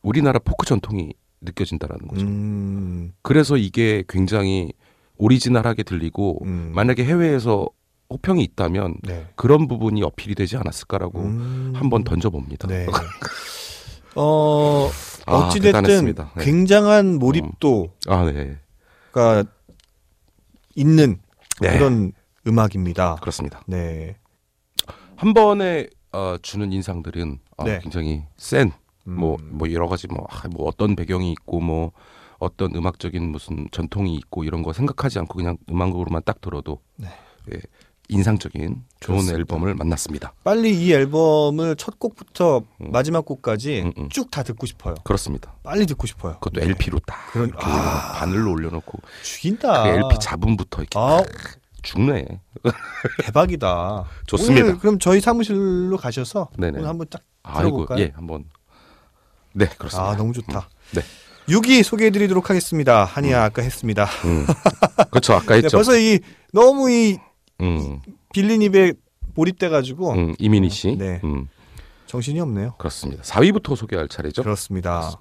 우리나라 포크 전통이 느껴진다라는 거죠. 그래서 이게 굉장히 오리지널하게 들리고 만약에 해외에서 호평이 있다면 네. 그런 부분이 어필이 되지 않았을까라고 한번 던져봅니다. 네. 어찌됐든 네. 굉장한 몰입도가 네. 있는 네. 그런 음악입니다. 그렇습니다. 네. 한 번에 주는 인상들은 네. 굉장히 센 뭐 여러 가지 뭐 어떤 배경이 있고 뭐 어떤 음악적인 무슨 전통이 있고 이런 거 생각하지 않고 그냥 음악으로만 딱 들어도 네. 예, 인상적인 좋은 그렇습니다. 앨범을 만났습니다. 빨리 이 앨범을 첫 곡부터 마지막 곡까지 쭉 다 듣고 싶어요. 그렇습니다. 빨리 듣고 싶어요. 그것도 네. LP로 딱 그런 바늘로 올려놓고 죽인다. 그 LP 잡음부터 이렇게 죽네. 대박이다. 좋습니다. 오늘 그럼 저희 사무실로 가셔서 네네. 오늘 한번 딱 들어볼까요? 예, 한번. 네, 그렇습니다. 너무 좋다. 네. 6위 소개해드리도록 하겠습니다. 한이야 아까 했습니다. 그렇죠, 아까 했죠. 네, 벌써 이 너무 이 빌린 입에 몰입돼가지고 이민희 씨, 네, 정신이 없네요. 그렇습니다. 4위부터 소개할 차례죠. 그렇습니다.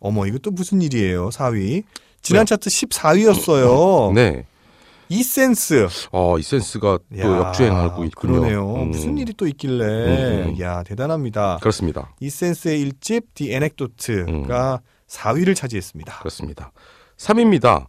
어머, 이거 또 무슨 일이에요? 4위 지난 네. 차트 14위였어요. 네, 이센스. 이센스가 또 역주행하고 있군요. 그러네요. 무슨 일이 또 있길래? 야, 대단합니다. 그렇습니다. 이센스의 1집 디 에넥도트가 4위를 차지했습니다. 그렇습니다. 3위입니다.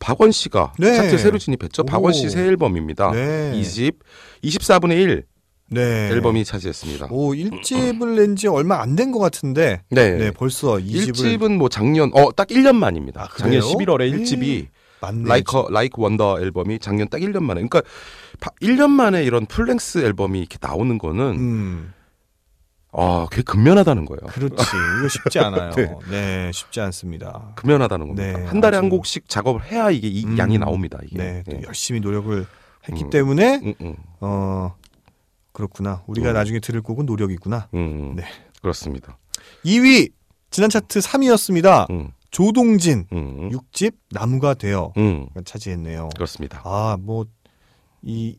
박원 씨가 네. 차트 새로 진입했죠. 박원 씨 새 앨범입니다. 네. 2집 24분의 1 네. 앨범이 차지했습니다. 1집을 낸 지 얼마 안 된 것 같은데 네. 네, 벌써 2집을. 1집은 뭐 작년 딱 1년 만입니다. 작년 11월에 1집이 Like Wonder 앨범이 작년 딱 1년 만에. 그러니까 1년 만에 이런 플랭스 앨범이 이렇게 나오는 거는 그게 근면하다는 거예요. 그렇지. 이거 쉽지 않아요. 네, 쉽지 않습니다. 근면하다는 겁니다. 네, 한 달에 한 곡씩 작업을 해야 이게 이 양이 나옵니다. 이게. 네, 또 열심히 노력을 했기 때문에 그렇구나. 우리가 나중에 들을 곡은 노력이구나. 네, 그렇습니다. 2위 지난 차트 3위였습니다. 조동진 6집 나무가 되어 차지했네요. 그렇습니다. 이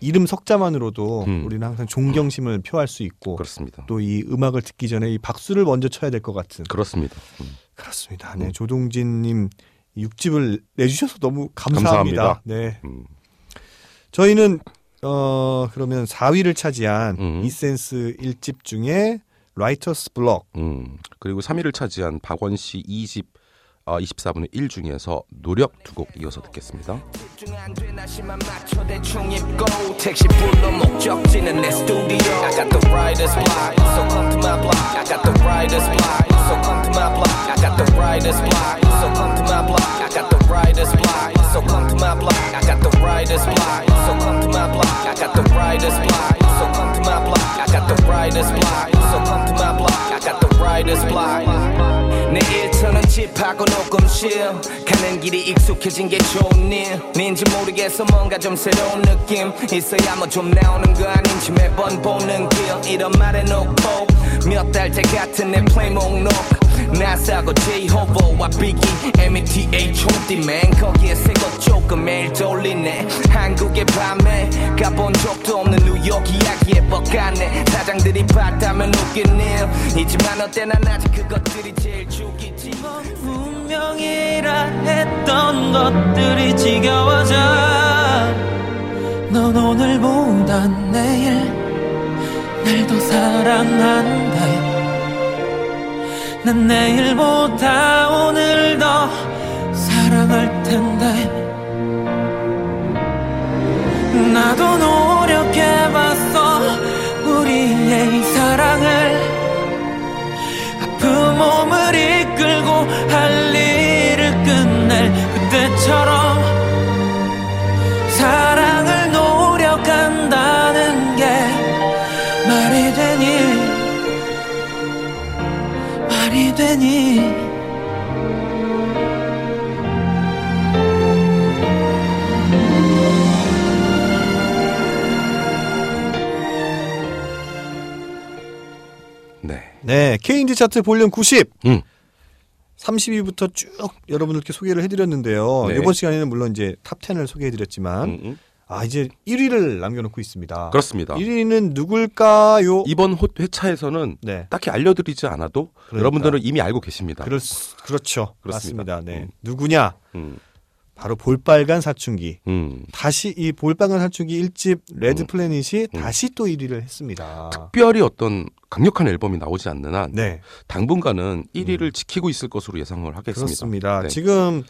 이름 석자만으로도 우리는 항상 존경심을 표할 수 있고 그렇습니다. 또 이 음악을 듣기 전에 이 박수를 먼저 쳐야 될 것 같은 그렇습니다. 그렇습니다. 네, 조동진님 6집을 내주셔서 너무 감사합니다. 네, 저희는 그러면 4위를 차지한 이센스 1집 중에 라이터스 블럭 그리고 3위를 차지한 박원 씨 2집 24분의 1 중에서 노력 두 곡 이어서 듣겠습니다. 내 일터는 집하고 녹음실 가는 길이 익숙해진 게 좋은 일 왠지 모르겠어 뭔가 좀 새로운 느낌 있어야 뭐 좀 나오는 거 아닌지 매번 보는 길 이런 말에 놓고 몇 달째 같은 내 플레이 목록 나사고 J-Hobo와 비기 M-E-T-H-O-D-Man 거기에 새것 조금 매일 돌리네 한국의 밤에 가본 적도 없는 뉴욕 이야기에 뻑가네 사장들이 봤다면 웃긴 일 이지만 어때 난 아직 그것들이 제일 죽이지 분명이라 했던 것들이 지겨워져 넌 오늘보다 내일 날 더 사랑한다 난 내일보다 오늘 더 사랑할 텐데 나도 네, K인디 차트 볼륨 90. 30위부터 쭉 여러분들께 소개를 해드렸는데요. 네. 이번 시간에는 물론 이제 탑 10을 소개해드렸지만 아, 이제 1위를 남겨놓고 있습니다. 그렇습니다. 1위는 누굴까요? 이번 회차에서는 네. 딱히 알려드리지 않아도 그러니까. 여러분들은 이미 알고 계십니다. 그렇죠. 그렇습니다. 맞습니다. 네. 누구냐? 바로 볼빨간 사춘기. 다시 이 볼빨간 사춘기 1집 레드플래닛이 다시 또 1위를 했습니다. 특별히 어떤 강력한 앨범이 나오지 않는 한 네. 당분간은 1위를 지키고 있을 것으로 예상을 하겠습니다. 그렇습니다. 네. 지금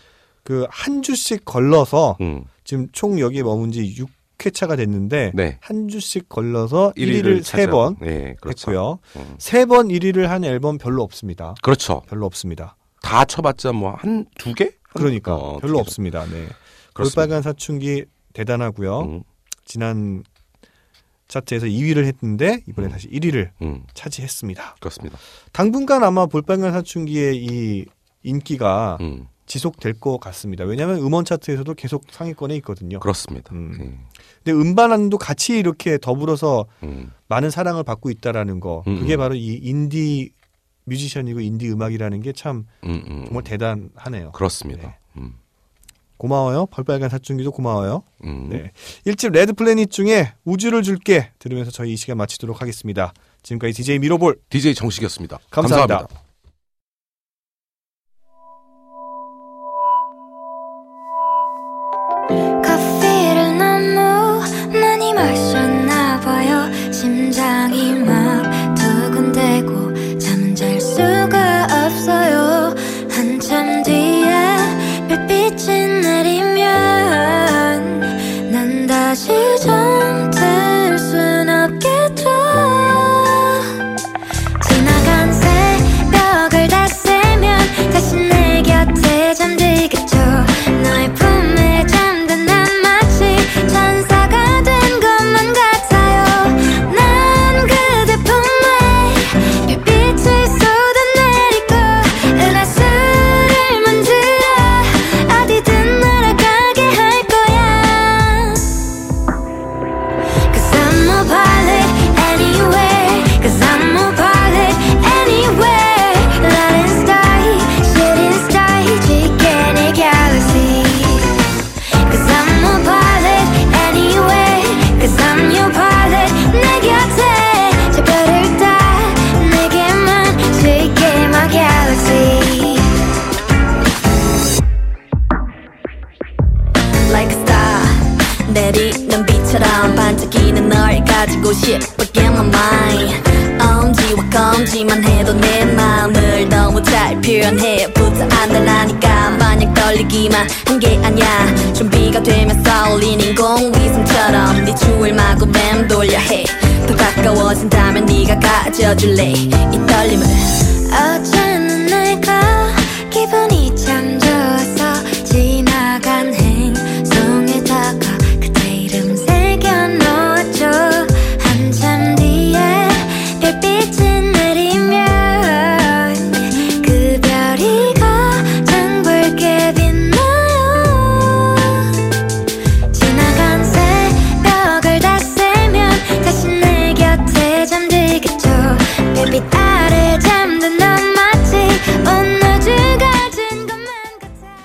그 한 주씩 걸러서 지금 총 여기에 머문 지 6회차가 됐는데 네. 한 주씩 걸러서 1위를 3번 네, 그렇죠. 했고요. 3번 1위를 한 앨범 별로 없습니다. 그렇죠. 별로 없습니다. 다 쳐봤자 뭐 한 두 개? 그러니까 별로 없습니다. 네. 볼빨간 사춘기 대단하고요. 지난 차트에서 2위를 했는데 이번에 다시 1위를 차지했습니다. 그렇습니다. 당분간 아마 볼빨간 사춘기의 이 인기가 지속될 것 같습니다. 왜냐하면 음원 차트에서도 계속 상위권에 있거든요. 그렇습니다. 근데 음반안도 같이 이렇게 더불어서 많은 사랑을 받고 있다라는 거, 그게 바로 이 인디 뮤지션이고 인디 음악이라는 게 참 정말 대단하네요. 그렇습니다. 네. 고마워요. 볼빨간 사춘기도 고마워요. 네. 1집 레드플래닛 중에 우주를 줄게 들으면서 저희 이 시간 마치도록 하겠습니다. 지금까지 DJ 미러볼, DJ 정식이었습니다. 감사합니다. 커피를 너무 많이 마셨나 봐요. 심장이 막 두근대고 잠잘 수가 없어요. 한참 뒤에 별빛이 내리면 난 다시 잠들 순 없게 돼. 지나간 새벽을 다 새면 다시 내 곁에 잠들겠죠. 너의 품에 잠든 난 마치 천사가 된 것만 같아요. 난 그대 품에 별빛을 쏟아내리고 은하수를 만들어 어디든 날아가게 할 거야. Cause I'm a pilot anywhere. Cause I'm a pilot anywhere. Letting sky, shooting sky, 지게네 galaxy. Cause I'm a pilot anyway. Cause I'm your pilot. 내 곁에 저 별을 따 내게만 지게 my galaxy. Like a star 내리는 빛처럼 반짝이는 널 가지고 싶어 Get my mind. 엄지와 검지만 해도 내 마음을 너무 잘 표현해 부터 안 되라니까 마냥 떨리기만 한 게 아냐. 준비가 되면 쏠리는 공위성처럼 네 추울 마구 맴돌려 해. 더 가까워진다면 네가 가져줄래 이 떨림을. 어제는 내가 기분이 참 좋아서 지나간 행성에다가 그대 이름 새겨놓았죠. 한참 뒤에 별빛이 내리면 그 별이 가장 붉게 빛나요. 지나간 새벽을 다 새면 다시 내 곁에 잠들겠죠. 별빛 아래 잠든 넌 마치 온 우주가 진 것만 같아.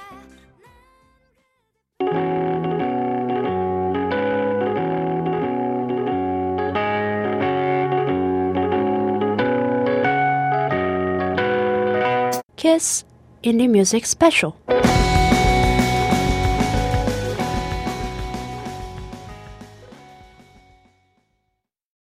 Kiss Indie Music Special.